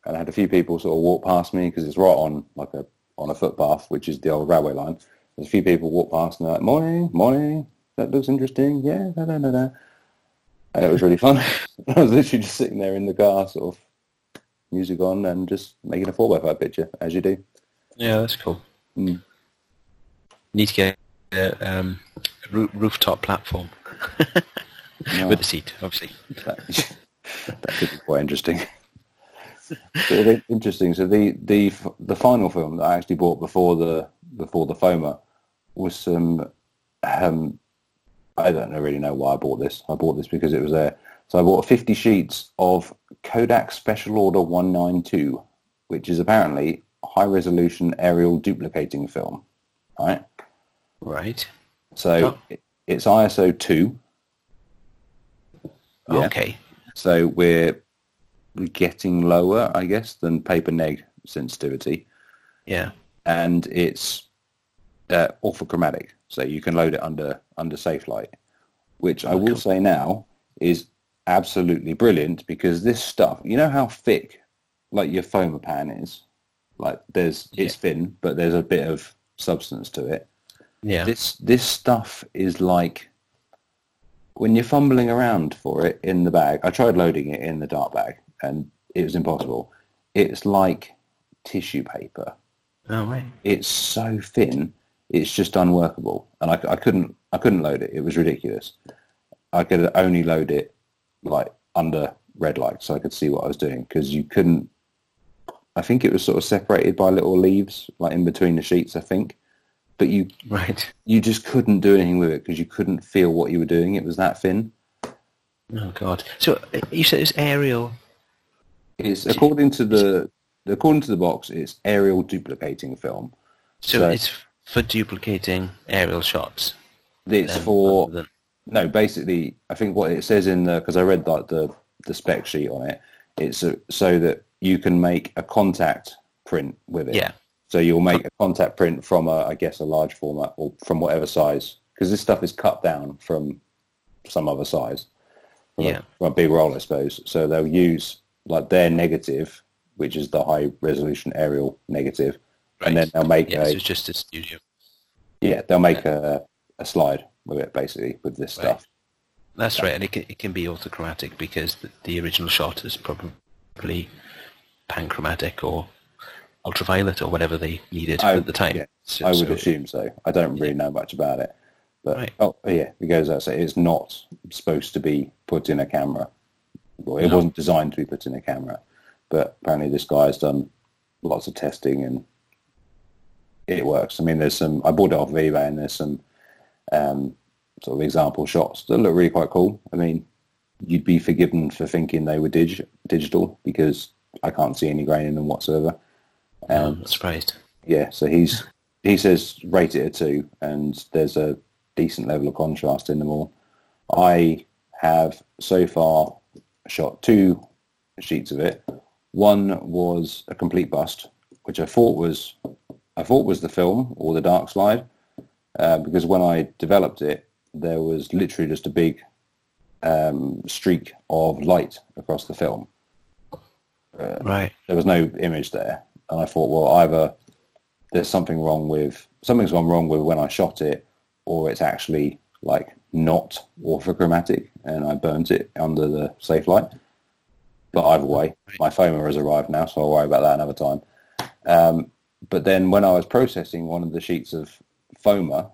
And I had a few people sort of walk past me because it's right on like on a footpath, which is the old railway line. There's a few people walk past and they're like, morning, morning, that looks interesting. Yeah, da, da, da, da. And it was really fun. I was literally just sitting there in the car, sort of music on and just making a 4x5 picture, as you do. Yeah, that's cool. Mm. Need to get a rooftop platform with a seat, obviously. That could be quite interesting. So, interesting. So the final film that I actually bought before the FOMA was some. I don't really know why I bought this. I bought this because it was there. So I bought 50 sheets of Kodak Special Order 192, which is apparently high-resolution aerial duplicating film, right? Right. So it's ISO 2. Yeah. Okay. So we're getting lower, I guess, than paper neg sensitivity. Yeah. And it's orthochromatic, so you can load it under safe light, which I will say now is absolutely brilliant because this stuff, you know how thick like your FOMA pan is? Like it's thin, but there's a bit of substance to it. Yeah. This stuff is like when you're fumbling around for it in the bag. I tried loading it in the dart bag and it was impossible. It's like tissue paper. Oh right. It's so thin. It's just unworkable, and I couldn't load it. It was ridiculous. I could only load it like under red light, so I could see what I was doing because you couldn't. I think it was sort of separated by little leaves, like in between the sheets, I think. But you just couldn't do anything with it because you couldn't feel what you were doing. It was that thin. Oh God! So you said it's aerial. It's according to the box, it's aerial duplicating film. So it's for duplicating aerial shots. It's basically I think what it says in the, because I read like the spec sheet on it. It's so that you can make a contact print with it. Yeah. So you'll make a contact print from, a large format or from whatever size, because this stuff is cut down from some other size. From a big roll, I suppose. So they'll use like their negative, which is the high-resolution aerial negative, right. And then they'll make so it's just a studio. Yeah, they'll make a slide with it, basically, with this stuff. That's right, and it can be orthochromatic because the original shot is probably panchromatic or ultraviolet or whatever they needed at the time. Yeah. So, I would assume so. I don't really know much about it. But it goes out. So it's not supposed to be put in a camera. Well, it wasn't designed to be put in a camera. But apparently this guy has done lots of testing and it works. I mean, there's some... I bought it off of eBay and there's some sort of example shots that look really quite cool. I mean, you'd be forgiven for thinking they were digital because I can't see any grain in them whatsoever. I'm surprised. Yeah, so he says rate it a 2, and there's a decent level of contrast in them all. I have so far shot 2 sheets of it. One was a complete bust, which I thought was the film or the dark slide, because when I developed it, there was literally just a big streak of light across the film. Right. There was no image there. And I thought, well, either there's something's gone wrong with when I shot it, or it's actually like not orthochromatic, and I burnt it under the safe light. But either way, my FOMA has arrived now, so I'll worry about that another time. But then when I was processing one of the sheets of FOMA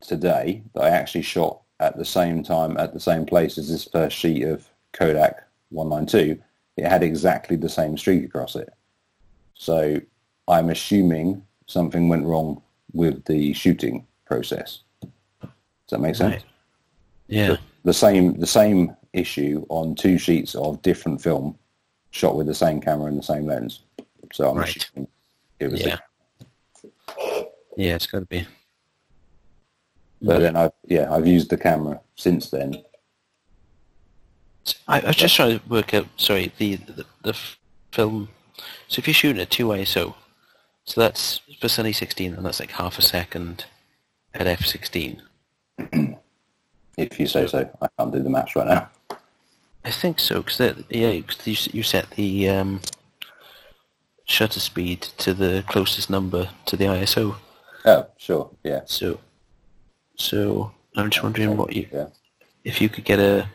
today, that I actually shot at the same time at the same place as this first sheet of Kodak 192, it had exactly the same streak across it. So I'm assuming something went wrong with the shooting process. Does that make sense? Right. Yeah. The same issue on two sheets of different film shot with the same camera and the same lens. So I'm assuming it was it's got to be. But then I've used the camera since then. I was just trying to work out, sorry, the film. So if you're shooting at 2 ISO, so that's for Sunny 16, and that's like half a second at f/16. If you say so. I can't do the maths right now. I think so, because you set the shutter speed to the closest number to the ISO. Oh, sure, yeah. So I'm just wondering what you... Yeah. If you could get a...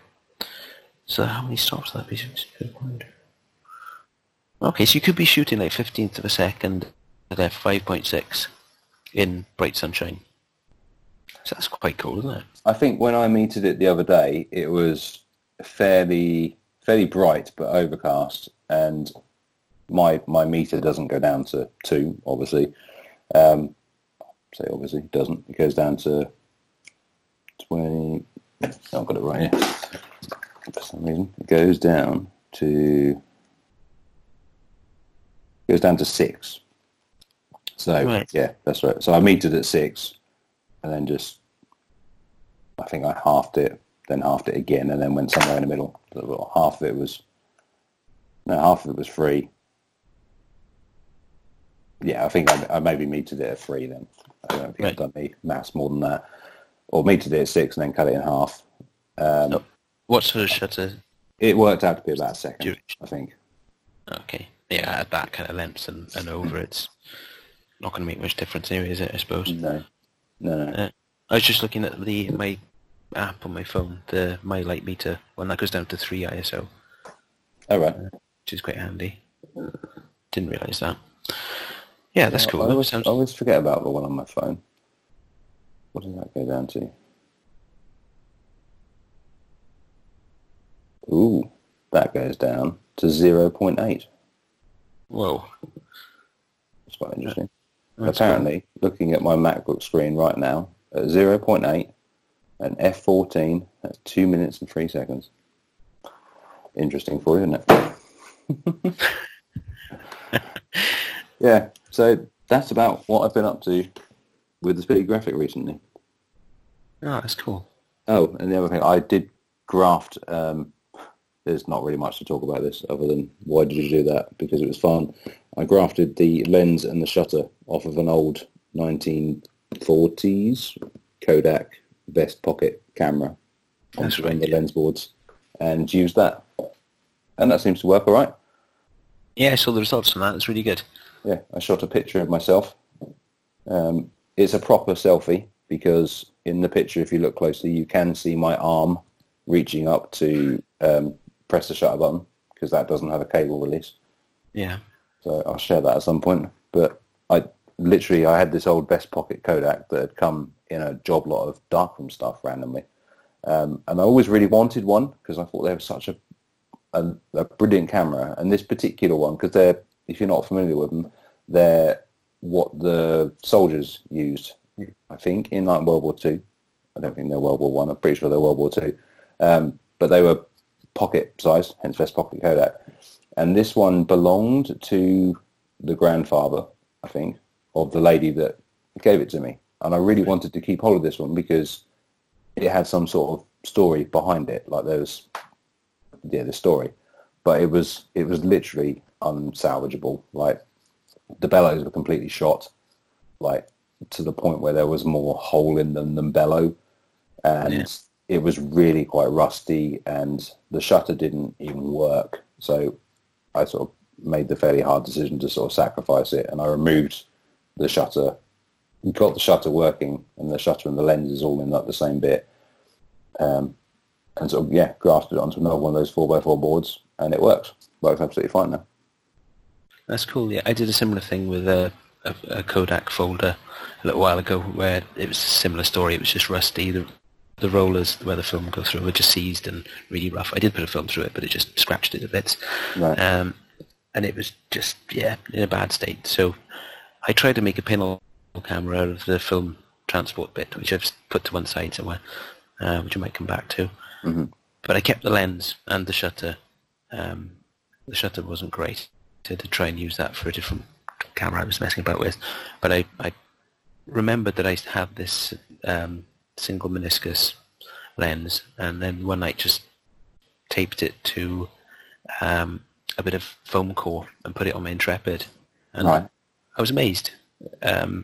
So how many stops that be? Okay, so you could be shooting like 15th of a second at f/5.6 in bright sunshine. So that's quite cool, isn't it? I think when I metered it the other day, it was fairly bright but overcast, and my meter doesn't go down to 2, obviously. So obviously it doesn't. It goes down to 20. Oh, I've got it right here. For some reason, it goes down to 6. So that's right. So I metered at 6, and then I think I halved it, then halved it again, and then went somewhere in the middle. Half of it was free. Yeah, I think I maybe metered it at 3 then. I don't think I've done the maths more than that. Or metered it at 6 and then cut it in half. What sort of shutter? It worked out to be about a second, I think. Okay. Yeah, at that kind of length and over, it's not going to make much difference anyway, is it, I suppose? No. I was just looking at my app on my phone, the My Light Meter one, that goes down to 3 ISO. Oh, right. Which is quite handy. Didn't realise that. Yeah, that's cool. I always forget about the one on my phone. What does that go down to? Ooh, that goes down to 0.8. Whoa. That's quite interesting. That's apparently, cool. Looking at my MacBook screen right now, at 0.8 and f/14, that's 2 minutes and 3 seconds. Interesting for you, isn't it? Yeah, so that's about what I've been up to with the Speed Graphic recently. Oh, that's cool. Oh, and the other thing, I did graft... there's not really much to talk about this other than why did you do that? Because it was fun. I grafted the lens and the shutter off of an old 1940s Kodak Best Pocket Camera on the lens boards and used that. And that seems to work all right. Yeah, I saw the results from that. It's really good. Yeah, I shot a picture of myself. It's a proper selfie because in the picture, if you look closely, you can see my arm reaching up to press the shutter button because that doesn't have a cable release. Yeah. So I'll share that at some point. But I had this old Best Pocket Kodak that had come in a job lot of darkroom stuff randomly. And I always really wanted one because I thought they were such a brilliant camera. And this particular one, because they're, if you're not familiar with them, they're what the soldiers used, I think, in like World War II. I don't think they're World War I. I'm pretty sure they're World War II. But they were pocket size, hence Best Pocket Kodak. And this one belonged to the grandfather, I think, of the lady that gave it to me. And I really wanted to keep hold of this one because it had some sort of story behind it. Like there was, the story. But it was literally unsalvageable. Like the bellows were completely shot, like to the point where there was more hole in them than bellow. And it was really quite rusty, and the shutter didn't even work. So I sort of made the fairly hard decision to sort of sacrifice it, and I removed the shutter. We got the shutter working, and the shutter and the lens is all in like the same bit. And so, grafted it onto another one of those 4x4 boards, and it works. Works absolutely fine now. That's cool, yeah. I did a similar thing with a Kodak folder a little while ago where it was a similar story. It was just rusty. The rollers where the film goes through were just seized and really rough. I did put a film through it, but it just scratched it a bit. Right. And it was just, in a bad state. So I tried to make a pinhole camera out of the film transport bit, which I've put to one side somewhere, which I might come back to. Mm-hmm. But I kept the lens and the shutter. The shutter wasn't great to try and use that for a different camera I was messing about with. But I remembered that I had this single meniscus lens, and then one night just taped it to a bit of foam core and put it on my Intrepid. And right. I was amazed. I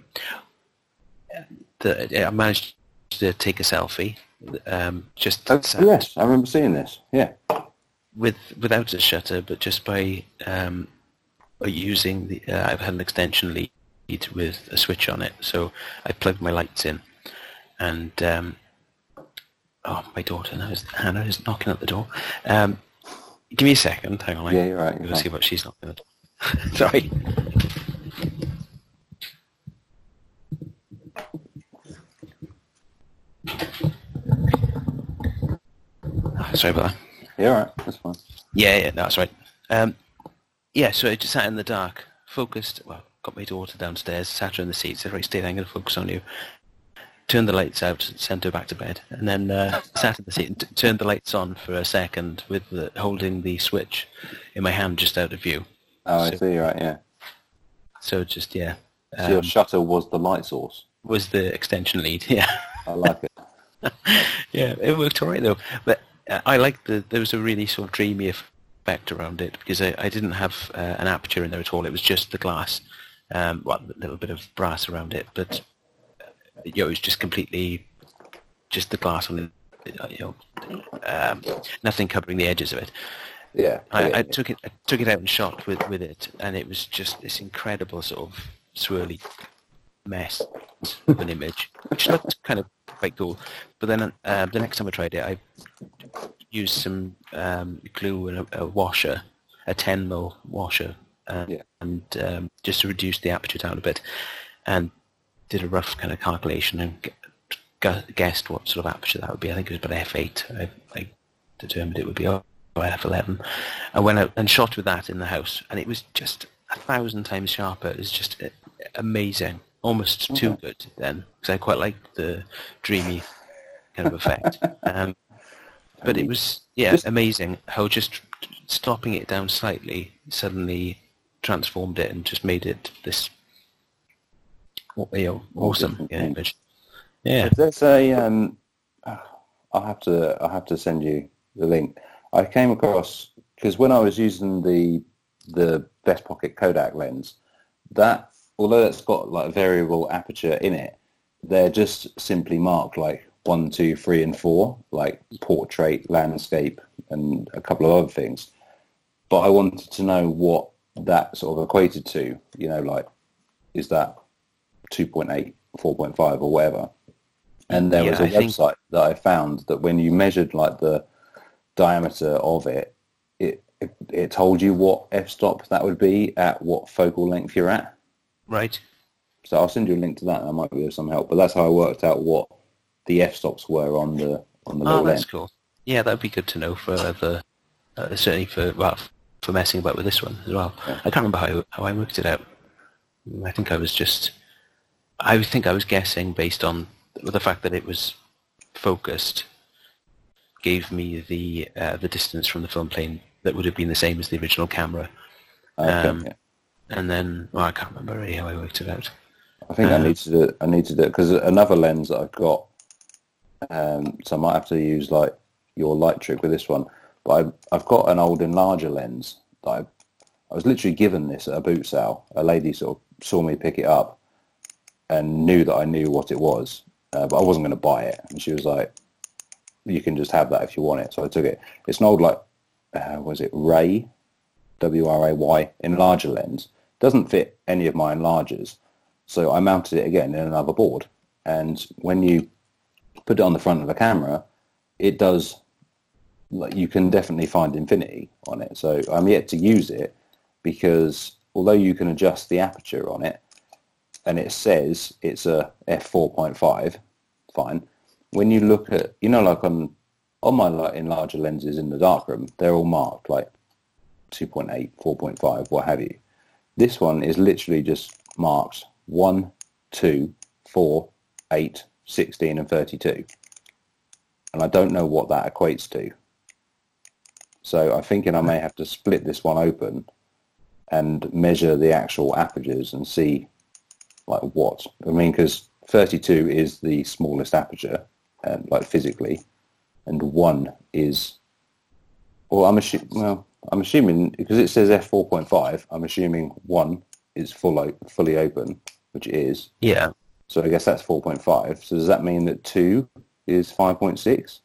managed to take a selfie. Yes, I remember seeing this. Yeah, without a shutter, but just by using the. I've had an extension lead with a switch on it, so I plugged my lights in, and my daughter now Hannah is knocking at the door. Give me a second. Hang on. Yeah, you're right. We'll see what she's knocking at the door. Sorry. Sorry about that. Yeah, all right. That's fine. Yeah, that's right. So I just sat in the dark, focused. Well, got my daughter downstairs, sat her in the seat, said, "Right, Steve, I'm going to focus on you." Turned the lights out, sent her back to bed, and then sat in the seat and turned the lights on for a second with holding the switch in my hand, just out of view. Oh, I see. Right, yeah. So just yeah. So your shutter was the light source. Was the extension lead? Yeah. I like it. Yeah, it worked all right though. But I liked there was a really sort of dreamy effect around it because I didn't have an aperture in there at all. It was just the glass, a little bit of brass around it, but it was just completely just the glass on it, nothing covering the edges of it. Yeah, I took it out and shot with it, and it was just this incredible sort of swirly mess of an image, which looked kind of quite cool. But then the next time I tried it, I used some glue and a washer, a 10mm washer, and just to reduce the aperture down a bit, and did a rough kind of calculation and guessed what sort of aperture that would be. I think it was about f8. I determined it would be f11. I went out and shot with that in the house, and it was just 1,000 times sharper. It was just amazing. Almost too good then, because I quite liked the dreamy kind of effect. But it was amazing how just stopping it down slightly suddenly transformed it and just made it this awesome image. Yeah, if there's a I'll have to send you the link. I came across because when I was using the Best Pocket Kodak lens, that. Although it's got like variable aperture in it, they're just simply marked like 1, 2, 3, and 4, like portrait, landscape, and a couple of other things. But I wanted to know what that sort of equated to, like, is that 2.8, 4.5 or whatever? And there was a website that I found that when you measured like the diameter of it, it told you what f-stop that would be at what focal length you're at. Right. So I'll send you a link to that. That might be of some help. But that's how I worked out what the f-stops were on the low lens. Oh, that's cool. Yeah, that'd be good to know for the certainly for messing about with this one as well. Yeah. I can't remember how I worked it out. I think I was guessing based on the fact that it was focused, gave me the distance from the film plane that would have been the same as the original camera. Okay. And then, I can't remember really how I worked it out. I think I need to do it because another lens that I've got, so I might have to use like your light trick with this one. But I've got an old enlarger lens that I was literally given this at a boot sale. A lady sort of saw me pick it up and knew that I knew what it was, but I wasn't going to buy it. And she was like, "You can just have that if you want it." So I took it. It's an old like, Ray? W-R-A-Y enlarger lens. Doesn't fit any of my enlargers, so I mounted it again in another board, and when you put it on the front of the camera, it does, like, you can definitely find infinity on it. So I'm yet to use it because although you can adjust the aperture on it and it says it's a f4.5, fine, when you look at, like on my enlarger lenses in the darkroom, they're all marked like 2.8, 4.5, what have you. This one is literally just marked 1, 2, 4, 8, 16 and 32. And I don't know what that equates to. So I'm thinking I may have to split this one open and measure the actual apertures and see like what. I mean, because 32 is the smallest aperture, like physically, and 1 is... Well, I'm assuming, because it says f4.5, I'm assuming 1 is fully open, which it is. Yeah. So I guess that's 4.5. So does that mean that 2 is 5.6?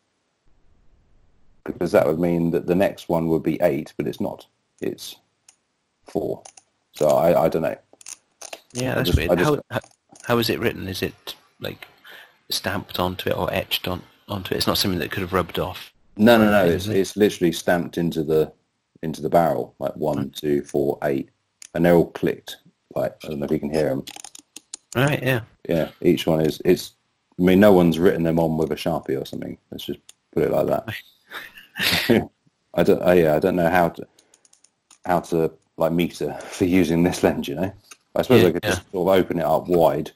Because that would mean that the next one would be 8, but it's not. It's 4. So I don't know. Yeah, that's weird. How is it written? Is it like stamped onto it or etched onto it? It's not something that could have rubbed off. No. It's literally stamped into the barrel, like 1, 2, 4, 8, and they're all clicked. Like, I don't know if you can hear them. Right. Yeah. Yeah. Each one is. It's. I mean, no one's written them on with a Sharpie or something. Let's just put it like that. I don't know how to like meter for using this lens. You know. I suppose I could just sort of open it up wide,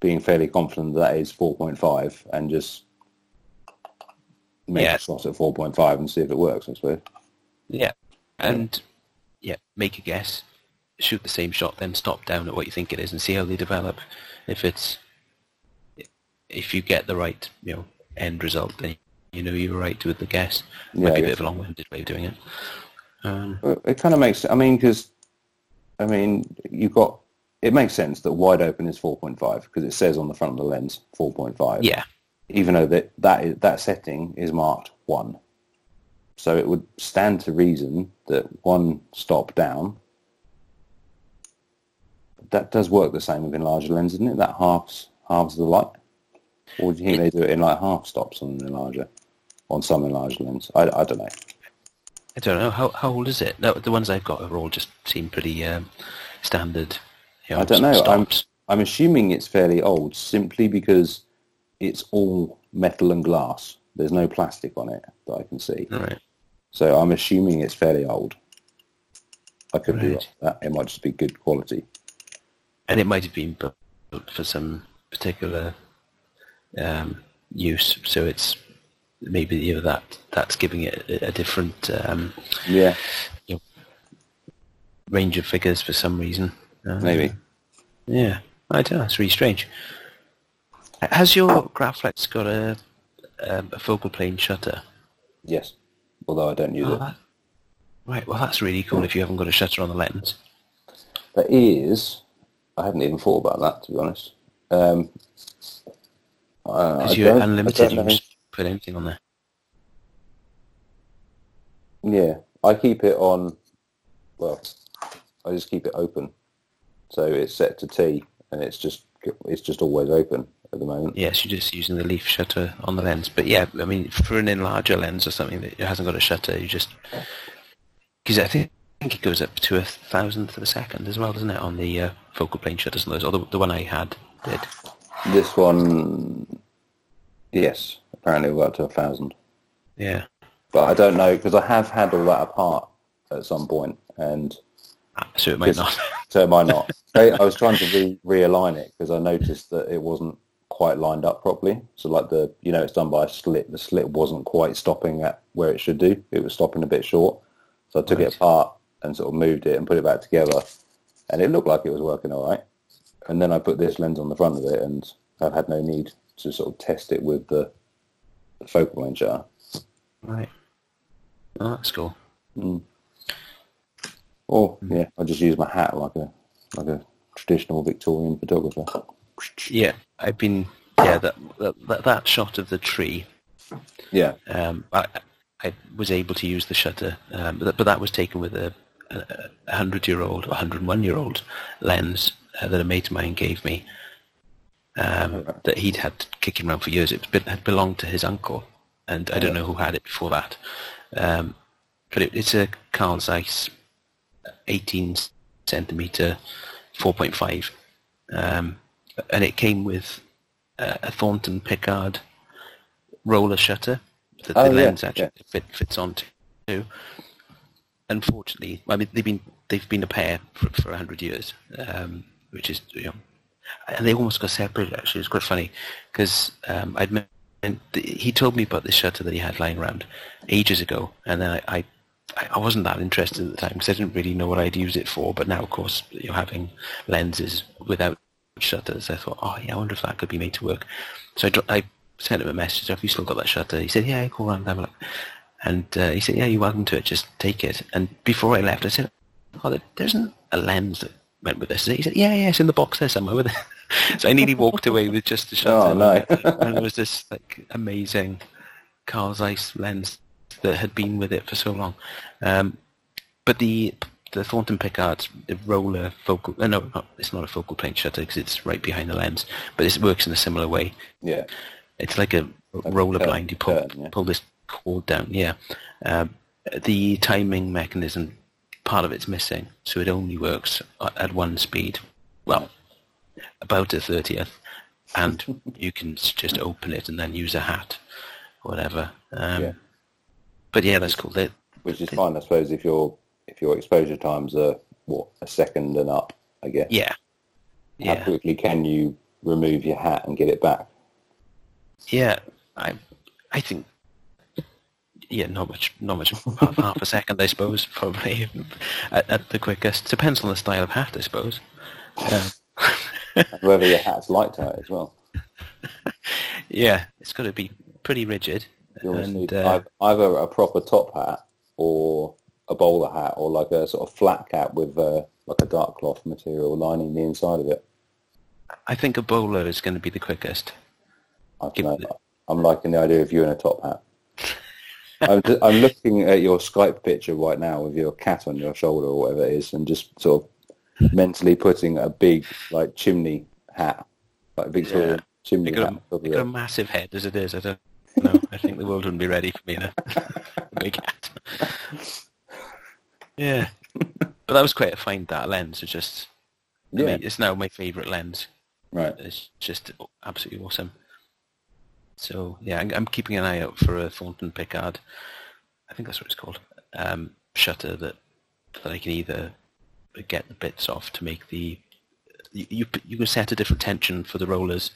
being fairly confident that is 4.5, and just make a shot at 4.5 and see if it works, I suppose. Yeah, and make a guess, shoot the same shot, then stop down at what you think it is and see how they develop. If you get the right end result, then you were right with the guess. Might be a bit of a long-winded way of doing it. It kind of makes. It makes sense that wide open is 4.5 because it says on the front of the lens 4.5. Yeah. Even though that setting is marked 1, so it would stand to reason that 1 stop down. That does work the same within larger lenses, isn't it? That halves the light. Or do you think they do it in like half stops on some enlarged lens? I don't know. I don't know. How old is it? No, the ones I've got are all just seem pretty standard. I don't know. Stops. I'm assuming it's fairly old, simply because it's all metal and glass. There's no plastic on it that I can see. Right. So I'm assuming it's fairly old. I could be wrong. It might just be good quality. And it might have been built for some particular use. So it's maybe that's giving it a different range of figures for some reason. Maybe. Yeah. I don't know. It's really strange. Has your Graflex got a focal plane shutter? Yes, although I don't use it. Right, well that's really cool if you haven't got a shutter on the lens. There is. I haven't even thought about that, to be honest. Because you're unlimited, you can put anything on there. Yeah, I keep it on, I just keep it open. So it's set to T and it's just always open at the moment. Yes, you're just using the leaf shutter on the lens. But yeah, I mean, for an enlarger lens or something that hasn't got a shutter, you just... Because I think it goes up to 1,000th of a second as well, doesn't it, on the focal plane shutters and those, or the one I had did. This one, yes, apparently we're up to 1,000. Yeah. But I don't know, because I have had all that apart at some point, and... So it might not. So it might not. I was trying to realign it because I noticed that it wasn't quite lined up properly. So like it's done by a slit. The slit wasn't quite stopping at where it should do. It was stopping a bit short. So I took it apart and sort of moved it and put it back together. And it looked like it was working all right. And then I put this lens on the front of it and I've had no need to sort of test it with the focal length jar. Right. Oh, that's cool. Mm. Oh yeah, I just use my hat like a traditional Victorian photographer. Yeah, I've been that shot of the tree. Yeah, I was able to use the shutter, but that was taken with a 100-year-old, or 101-year-old lens that a mate of mine gave me that he'd had kicking around for years. It had belonged to his uncle, and I don't know who had it before that. But it's a Carl Zeiss 18 centimeter 4.5, and it came with a Thornton-Pickard roller shutter that the lens actually fits onto. Unfortunately, I mean they've been a pair for 100 years, which is and they almost got separated, actually. It was quite funny because he told me about this shutter that he had lying around ages ago, and then I wasn't that interested at the time because I didn't really know what I'd use it for. But now, of course, you're having lenses without shutters. I thought, oh yeah, I wonder if that could be made to work. So I sent him a message. Have you still got that shutter? He said, yeah, I call around and have a look. And he said, yeah, you're welcome to it. Just take it. And before I left, I said, oh, there isn't a lens that went with this. He said, yeah, it's in the box there somewhere. So I nearly walked away with just the shutter. Oh, no. And it was this like amazing Carl Zeiss lens that had been with it for so long. But the Thornton-Pickard roller focal... no, it's not a focal plane shutter because it's right behind the lens, but it works in a similar way. Yeah. It's like a roller blind. You pull this cord down, yeah. The timing mechanism, part of it's missing, so it only works at one speed. Well, about a 30th, and you can just open it and then use a hat or whatever. But yeah, that's cool. Which is fine, I suppose, if your exposure times are, a second and up, I guess. Yeah. How quickly can you remove your hat and get it back? Yeah, I think, not much, half a second, I suppose, probably, at the quickest. Depends on the style of hat, I suppose. Whether your hat's light tight as well. Yeah, it's got to be pretty rigid. You always need either a proper top hat or a bowler hat or like a sort of flat cap with like a dark cloth material lining the inside of it. I think a bowler is going to be the quickest. I don't know. I'm liking the idea of you in a top hat. I'm looking at your Skype picture right now with your cat on your shoulder or whatever it is and just sort of mentally putting a big like chimney hat, like Victorian chimney hat. You've got a massive head as it is, I don't know. I think the world wouldn't be ready for me in a big hat. Yeah. But that was quite a find, that lens. It's just, I mean, it's now my favourite lens. Right. It's just absolutely awesome. So, yeah, I'm keeping an eye out for a Thornton-Pickard, I think that's what it's called, shutter that I can either get the bits off to make the... You can set a different tension for the rollers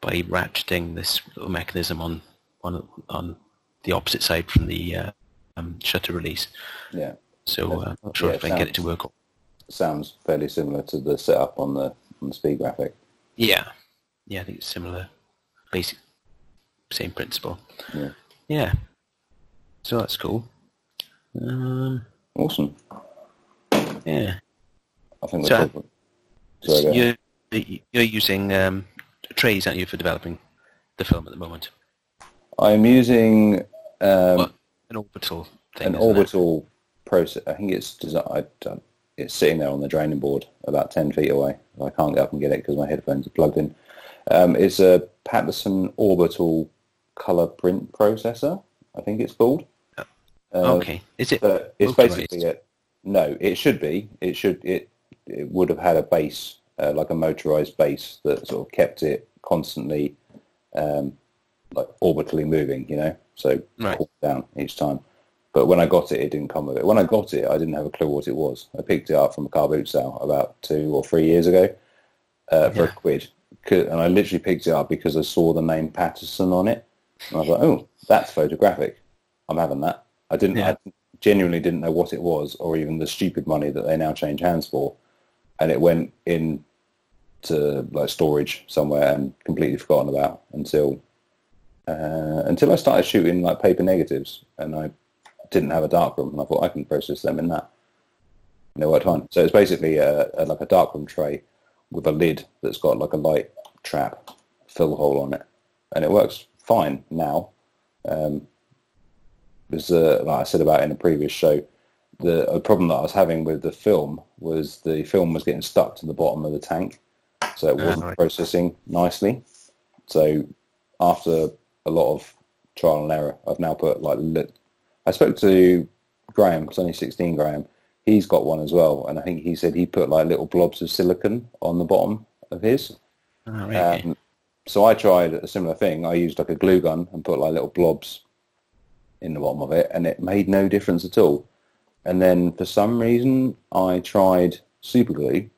by ratcheting this little mechanism on the opposite side from the shutter release. Yeah. So I'm sure if I can get it to work. Sounds fairly similar to the setup on the Speed Graphic. Yeah. Yeah, I think it's similar. Basic. Same principle. Yeah. So that's cool. Awesome. Yeah. I think that's cool. So you're using trays, aren't you, for developing the film at the moment? I'm using an orbital thing. An orbital process. I think it's designed. It's sitting there on the draining board, about 10 feet away. I can't get up and get it because my headphones are plugged in. It's a Patterson orbital color print processor, I think it's called. Okay, is it? It's basically it. No, it should be. It should. It would have had a base, like a motorized base that sort of kept it constantly, like orbitally moving. You know, so pulled down each time. But when I got it didn't come with it. When I got it, I didn't have a clue what it was. I picked it up from a car boot sale about 2 or 3 years ago for £1. And I literally picked it up because I saw the name Patterson on it. And I was like, oh, that's photographic. I'm having that. I genuinely didn't know what it was or even the stupid money that they now change hands for. And it went in to like storage somewhere and completely forgotten about until I started shooting like paper negatives and I didn't have a darkroom and I thought I can process them in that. And they worked fine. So it's basically like a darkroom tray with a lid that's got like a light trap fill hole on it, and it works fine now. There's like I said about in a previous show, the problem that I was having with the film was the film was getting stuck to the bottom of the tank, so it wasn't processing nicely. So after a lot of trial and error, I've now put I spoke to Graham, Sunny 16 Graham. He's got one as well, and I think he said he put like little blobs of silicon on the bottom of his. Oh, really? So I tried a similar thing. I used like a glue gun and put like little blobs in the bottom of it, and it made no difference at all. And then for some reason, I tried super glue,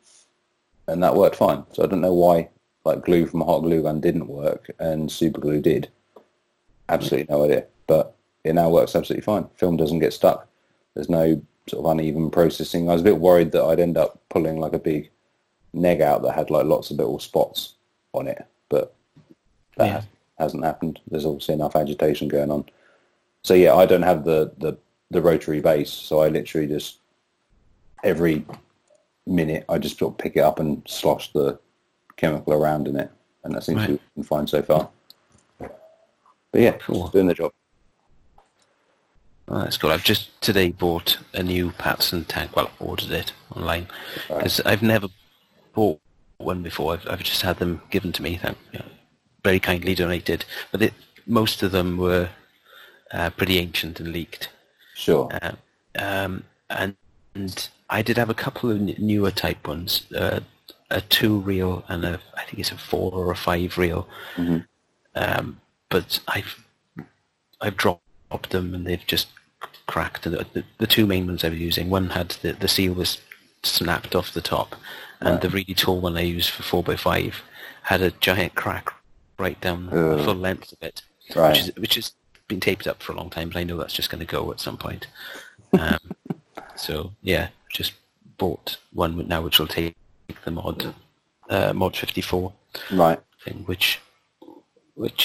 and that worked fine. So I don't know why like glue from a hot glue gun didn't work and super glue did. Absolutely no idea. But it now works absolutely fine. Film doesn't get stuck. There's no sort of uneven processing. I was a bit worried that I'd end up pulling like a big neg out that had like lots of little spots on it, but that hasn't happened. There's obviously enough agitation going on. So yeah, I don't have the rotary base, so I literally just every minute I just sort of pick it up and slosh the chemical around in it, and that seems to be fine so far. But yeah, cool. Doing the job. Oh, that's cool. I've just today bought a new Patson tank. Well, ordered it online because I've never bought one before. I've just had them given to me. Very kindly donated, but most of them were pretty ancient and leaked. Sure. And I did have a couple of newer type ones, a 2 reel and I think it's a 4 or a 5 reel. Mm-hmm. But I've dropped them and they've just cracked. And the two main ones I was using, one had the seal was snapped off the top, and the really tall one I used for 4x5 had a giant crack right down the full length of it, which has been taped up for a long time, but I know that's just going to go at some point. So yeah, just bought one now which will take the mod 54 thing, which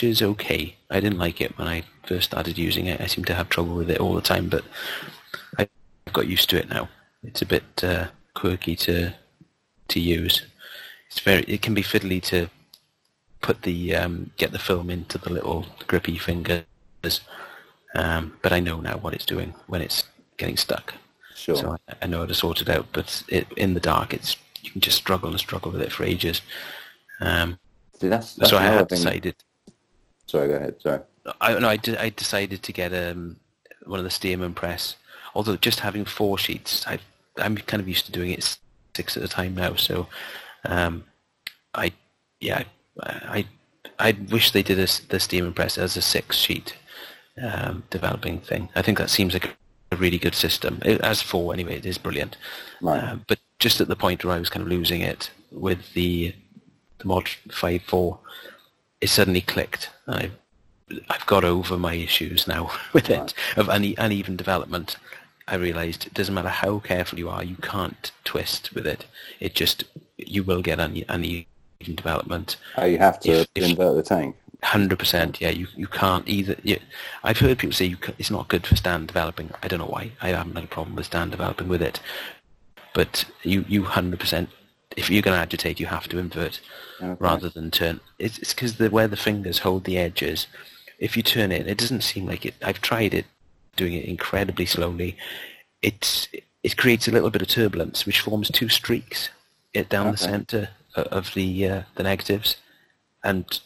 is okay. I didn't like it when I first started using it. I seem to have trouble with it all the time, but I've got used to it now. It's a bit quirky to use. It can be fiddly to put the get the film into the little grippy fingers, but I know now what it's doing when it's getting stuck. Sure. So I know how to sort it out, but in the dark, you can just struggle with it for ages. See, that's so I had decided. Sorry, go ahead. Sorry. I decided to get one of the Stearman press. Although just having 4 sheets, I'm kind of used to doing it 6 at a time now. So, I wish they did the Stearman press as a 6 sheet developing thing. I think that seems like a really good system. As 4 anyway, it is brilliant. Right. But just at the point where I was kind of losing it with the mod 5.4, it suddenly clicked. I've got over my issues now with it of uneven development. I realised it doesn't matter how careful you are, you can't twist with it. It just, you will get uneven development. Oh, you have to invert the tank. 100%. Yeah, you can't either. Yeah. I've heard people say it's not good for stand developing. I don't know why. I haven't had a problem with stand developing with it. But you 100%. If you're going to agitate, you have to invert rather than turn. It's because where the fingers hold the edges. If you turn it, it doesn't seem like it. I've tried it, doing it incredibly slowly. It creates a little bit of turbulence, which forms 2 streaks down the centre of the negatives, and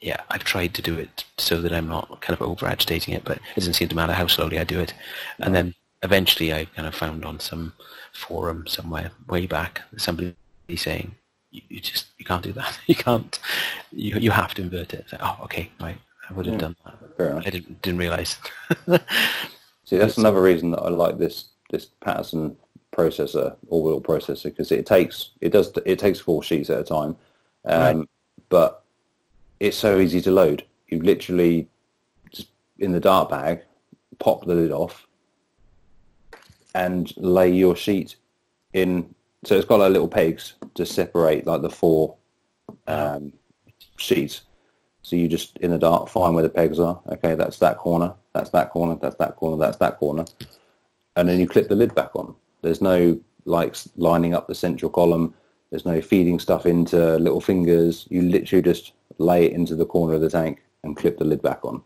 yeah, I've tried to do it so that I'm not kind of over agitating it, but it doesn't seem to matter how slowly I do it. And then eventually I kind of found on some forum somewhere way back somebody saying you can't do that. You can't. You have to invert it. Like, right. I would have done that. Fair enough. I didn't realise. See, that's another reason that I like this Patson processor, all-wheel processor, because it takes 4 sheets at a time, but it's so easy to load. You literally just in the dart bag, pop the lid off, and lay your sheet in. So it's got like little pegs to separate like the 4 sheets. So you just in the dart find where the pegs are. Okay, that's that corner. That's that corner. That's that corner. That's that corner, and then you clip the lid back on. There's no, like, lining up the central column. There's no feeding stuff into little fingers. You literally just lay it into the corner of the tank and clip the lid back on.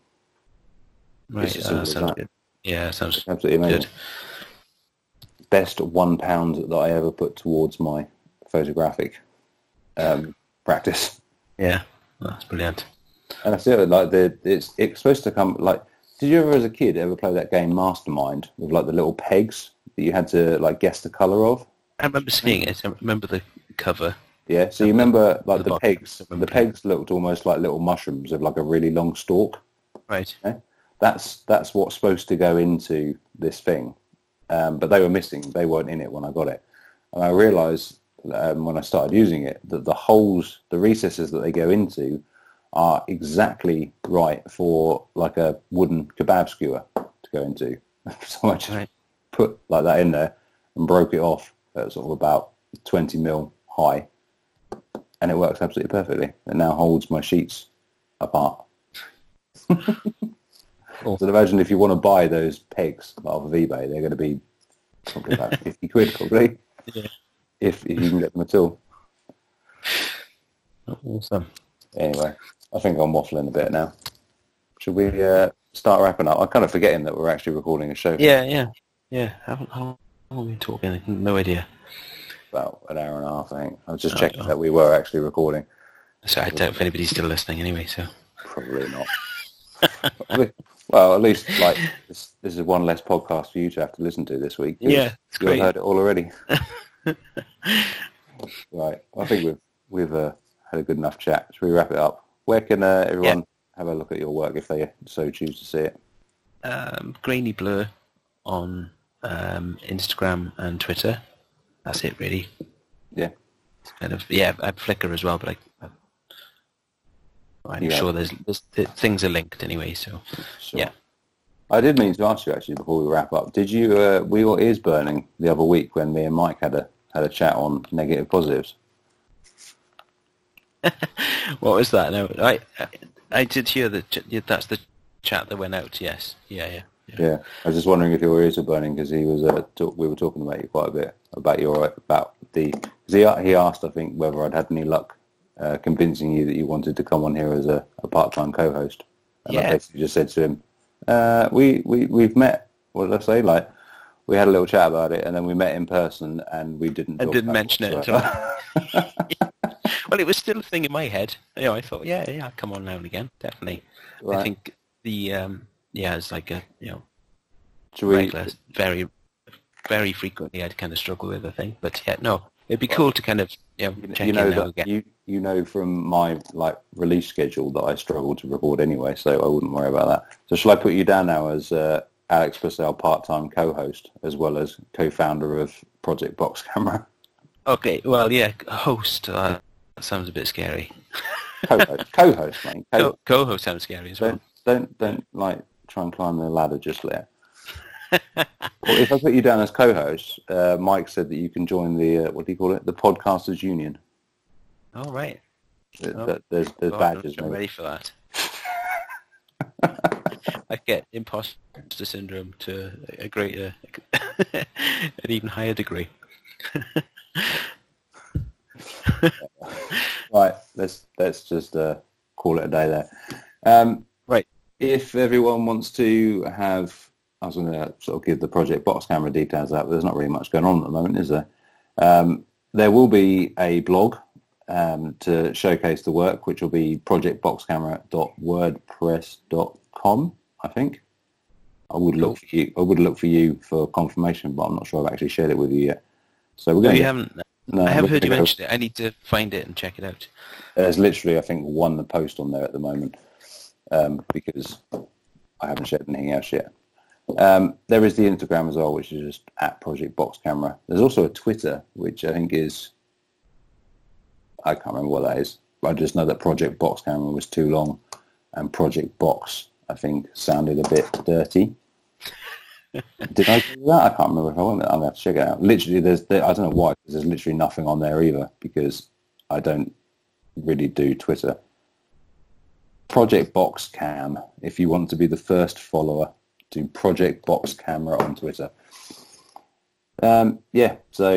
Right, sounds good. Yeah, sounds absolutely amazing. Good. Best £1 that I ever put towards my photographic practice. Yeah, that's brilliant. And that's it. Like, it's supposed to come, like, did you ever as a kid ever play that game Mastermind with, like, the little pegs that you had to, like, guess the colour of? I remember seeing it. I remember the cover. Yeah, so you remember, like, the pegs. The pegs looked almost like little mushrooms of, like, a really long stalk. Right. Yeah? That's what's supposed to go into this thing. But they were missing. They weren't in it when I got it. And I realised when I started using it, that the holes, the recesses that they go into are exactly right for like a wooden kebab skewer to go into. So I just put like that in there and broke it off at sort of about 20 mil high, and it works absolutely perfectly. It now holds my sheets apart. Cool. So imagine if you want to buy those pegs off of eBay, they're going to be probably about 50 quid probably, yeah. if you can get them at all. Awesome. Anyway, I think I'm waffling a bit now. Should we start wrapping up? I'm kind of forgetting that we're actually recording a show. Yeah. How long have we talking? No idea. About an hour and a half, I think. I was just checking that we were actually recording. So I doubt if anybody's still listening anyway, so... Probably not. Well, at least like this is one less podcast for you to have to listen to this week. Yeah, it's great. You've heard it all already. Right. I think we've had a good enough chat. Shall we wrap it up? Where can everyone have a look at your work if they so choose to see it? Grainy Blur on Instagram and Twitter. That's it, really. Yeah. It's kind of, I have Flickr as well, but I'm sure there's things are linked anyway, so sure. Yeah. I did mean to ask you actually before we wrap up. Did you were your ears burning the other week when me and Mike had a chat on Negative Positives? What was that? No, I did hear that's the chat that went out. Yes, yeah. I was just wondering if your ears were burning because he was we were talking about you quite a bit he asked I think whether I'd had any luck. Convincing you that you wanted to come on here as a part-time co-host, and I basically just said to him, "We've met. What did I say? Like we had a little chat about it, and then we met in person, and we didn't. I didn't mention it at all. Well, it was still a thing in my head. You know, I thought, I'll come on now and again, definitely. Right. I think the it's like a regular, very, very frequently I'd kind of struggle with the thing, but it'd be cool to kind of check in now again. You know from my release schedule that I struggle to record anyway, so I wouldn't worry about that. So shall I put you down now as Alex Purcell, part-time co-host, as well as co-founder of Project Box Camera? Okay, well, host, that sounds a bit scary. Co-host, man. Co-host sounds scary as well. Don't try and climb the ladder just yet. Well, if I put you down as co-host, Mike said that you can join the, what do you call it, the Podcasters Union. All right. There's badges. I'm ready for that. I get imposter syndrome to a greater, an even higher degree. Right. Let's just call it a day there. Right. If everyone wants to have, I was going to sort of give the Project Box Camera details out, but there's not really much going on at the moment, is there? There will be a blog. To showcase the work, which will be projectboxcamera.wordpress.com, I think. I would look for you for confirmation, but I'm not sure I've actually shared it with you yet. So we're going. No, you haven't. No, I haven't heard you mention it. I need to find it and check it out. There's literally, I think, one post on there at the moment because I haven't shared anything else yet. There is the Instagram as well, which is just at Project Box Camera. There's also a Twitter, which I think is. I can't remember what that is. I just know that Project Box Camera was too long, and Project Box, I think, sounded a bit dirty. Did I do that? I can't remember if I went there. I'm going to have to check it out. Literally, I don't know why, because there's literally nothing on there either, because I don't really do Twitter. Project Box Cam, if you want to be the first follower, do Project Box Camera on Twitter. So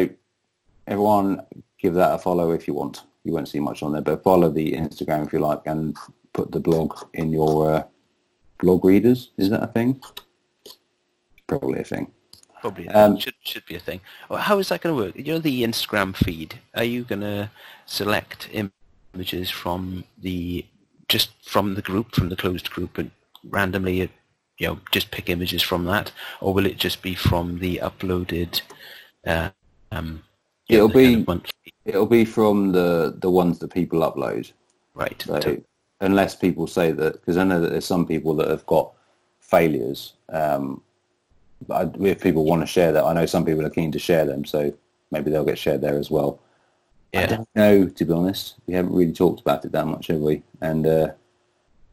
everyone give that a follow if you want. You won't see much on there, but follow the Instagram if you like, and put the blog in your blog readers. Is that a thing? Probably a thing. Probably should be a thing. How is that going to work? You know, the Instagram feed. Are you going to select images from the group, from the closed group, and randomly, just pick images from that, or will it just be from the uploaded? It'll be from the ones that people upload. Right. So, unless people say that, because I know that there's some people that have got failures. If people want to share that, I know some people are keen to share them, so maybe they'll get shared there as well. Yeah. I don't know, to be honest. We haven't really talked about it that much, have we? And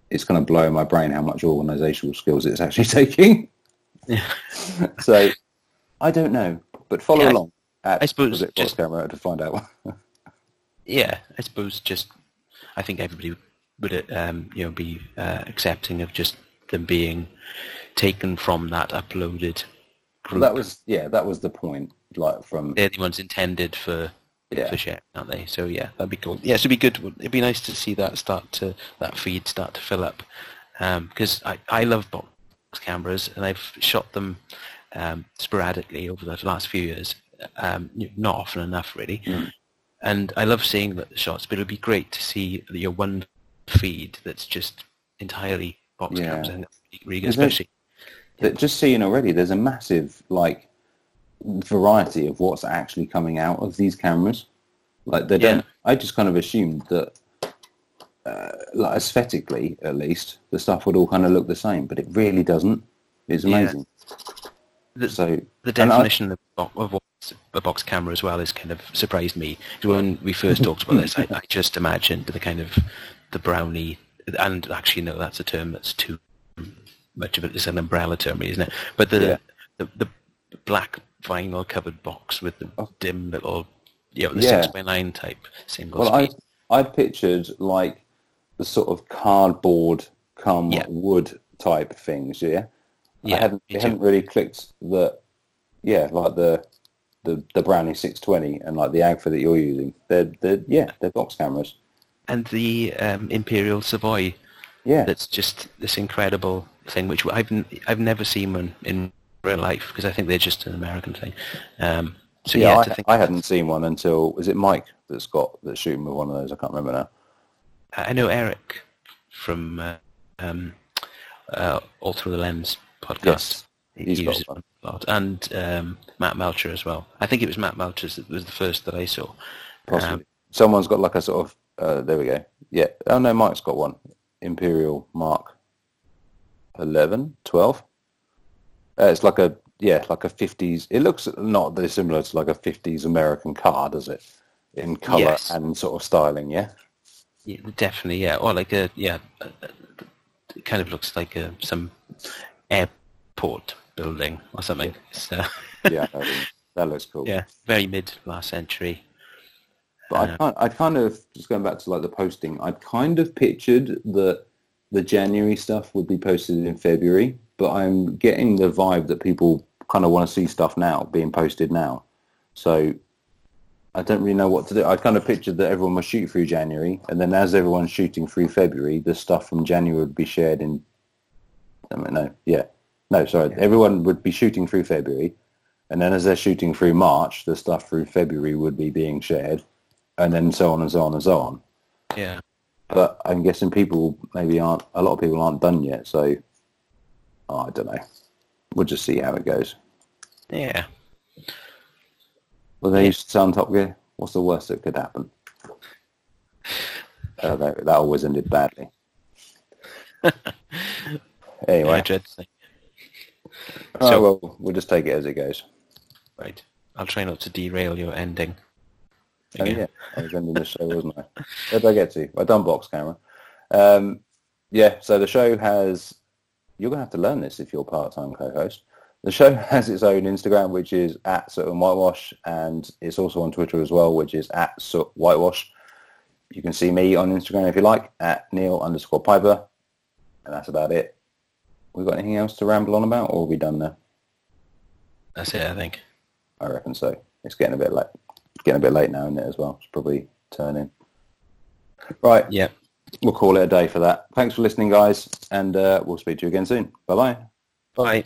it's kind of blowing my brain how much organisational skills it's actually taking. Yeah. So I don't know, but follow along at I suppose Project Box Camera to find out. Yeah, I suppose just I think everybody would be accepting of just them being taken from that uploaded group. That was the point. Like they're the ones intended for sharing, aren't they? So yeah, that'd be cool. Yeah, so it'd be good. It'd be nice to see that feed start to fill up, because I love box cameras and I've shot them sporadically over the last few years, not often enough really. Mm. And I love seeing the shots, but it would be great to see your one feed that's just entirely box cameras, and especially. Just seeing already, there's a massive variety of what's actually coming out of these cameras. I just kind of assumed that, aesthetically at least, the stuff would all kind of look the same, but it really doesn't. It's amazing. Yeah. The definition of what's a box camera as well is kind of surprised me. When we first talked about this, I just imagined the kind of the Brownie, and actually no, that's a term that's too much of it. It's an umbrella term, isn't it? But the black vinyl covered box with the dim little, 6x9 type single speed. I pictured the sort of cardboard wood type things. Yeah, yeah. I hadn't really clicked that. Yeah, the Brownie 620 and the Agfa that you're using. They're box cameras. And the Imperial Savoy. Yeah, that's just this incredible thing which I've never seen one in real life, because I think they're just an American thing. I hadn't seen one until, was it Mike that's shooting with one of those? I can't remember now. I know Eric from All Through the Lens podcast. Yes, he uses one a lot, and Matt Melcher as well. I think it was Matt Melcher's that was the first that I saw. Possibly. Someone's got like a sort of there we go. Yeah. Oh no, Mike's got one. Imperial Mark 11, 12. It's like a 50s. It looks not that similar to like a 50s American car, does it? In colour and sort of styling, yeah? Yeah, definitely, yeah. Or it kind of looks like some airport building or something. Yeah, so. Yeah, that looks cool. Yeah, very mid-last century. But I kind of, just going back to the posting, I kind of pictured that the January stuff would be posted in February, but I'm getting the vibe that people kind of want to see stuff now, being posted now. So I don't really know what to do. I kind of pictured that everyone would shoot through January, and then as everyone's shooting through February, the stuff from January would be shared in... Everyone would be shooting through February, and then as they're shooting through March, the stuff through February would be being shared. And then so on and so on and so on. Yeah. But I'm guessing a lot of people aren't done yet, so I don't know. We'll just see how it goes. Yeah. Well, they used to say on Top Gear, what's the worst that could happen? That always ended badly. Anyway. Yeah, we'll just take it as it goes. Right. I'll try not to derail your ending. I was ending the show, wasn't I? Where did I get to? I done box camera. So the show has... You're going to have to learn this if you're part-time co-host. The show has its own Instagram, which is @Soot and Whitewash, and it's also on Twitter as well, which is @Soot Whitewash. You can see me on Instagram if you like, @Neil_Piper, and that's about it. We got anything else to ramble on about, or are we done now? That's it, I think. I reckon so. It's getting a bit late. Getting a bit late now, isn't it, as well? It's probably turning. Right. Yeah. We'll call it a day for that. Thanks for listening, guys, and we'll speak to you again soon. Bye-bye. Bye.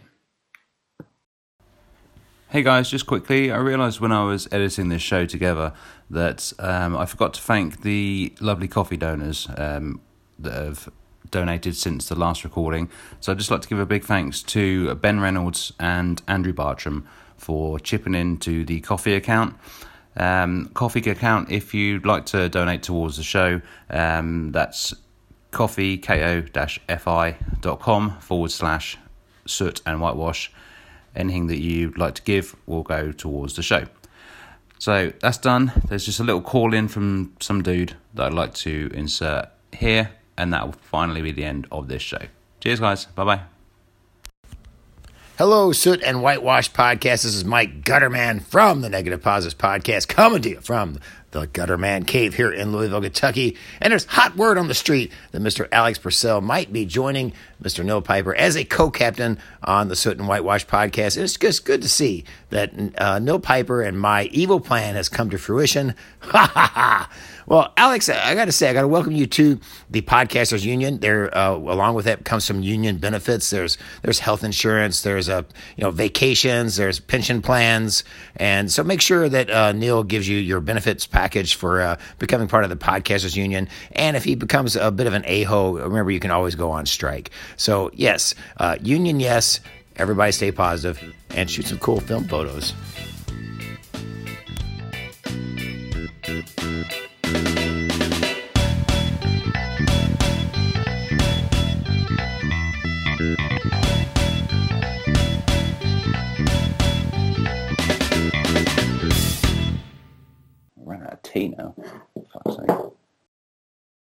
Hey, guys, just quickly, I realised when I was editing this show together that I forgot to thank the lovely coffee donors that have donated since the last recording. So I'd just like to give a big thanks to Ben Reynolds and Andrew Bartram for chipping into the coffee account. Coffee account, if you'd like to donate towards the show, that's coffeeko-fi.com/Soot and Whitewash. Anything that you'd like to give will go towards the show. So that's done. There's just a little call in from some dude that I'd like to insert here, and that will finally be the end of this show. Cheers, guys. Bye-bye. Hello, Soot and Whitewash Podcast. This is Mike Gutterman from the Negative Positives Podcast, coming to you from the Gutterman Cave here in Louisville, Kentucky. And there's hot word on the street that Mr. Alex Purcell might be joining Mr. Neil Piper as a co-captain on the Soot and Whitewash Podcast. It's just good to see that Neil Piper and my evil plan has come to fruition. Ha ha ha! Well, Alex, I got to say, I got to welcome you to the Podcasters Union. There, along with that comes some union benefits. There's health insurance. There's vacations. There's pension plans, and so make sure that Neil gives you your benefits package for becoming part of the Podcasters Union. And if he becomes a bit of an a-hole, remember you can always go on strike. So yes, union yes. Everybody stay positive and shoot some cool film photos. Tina.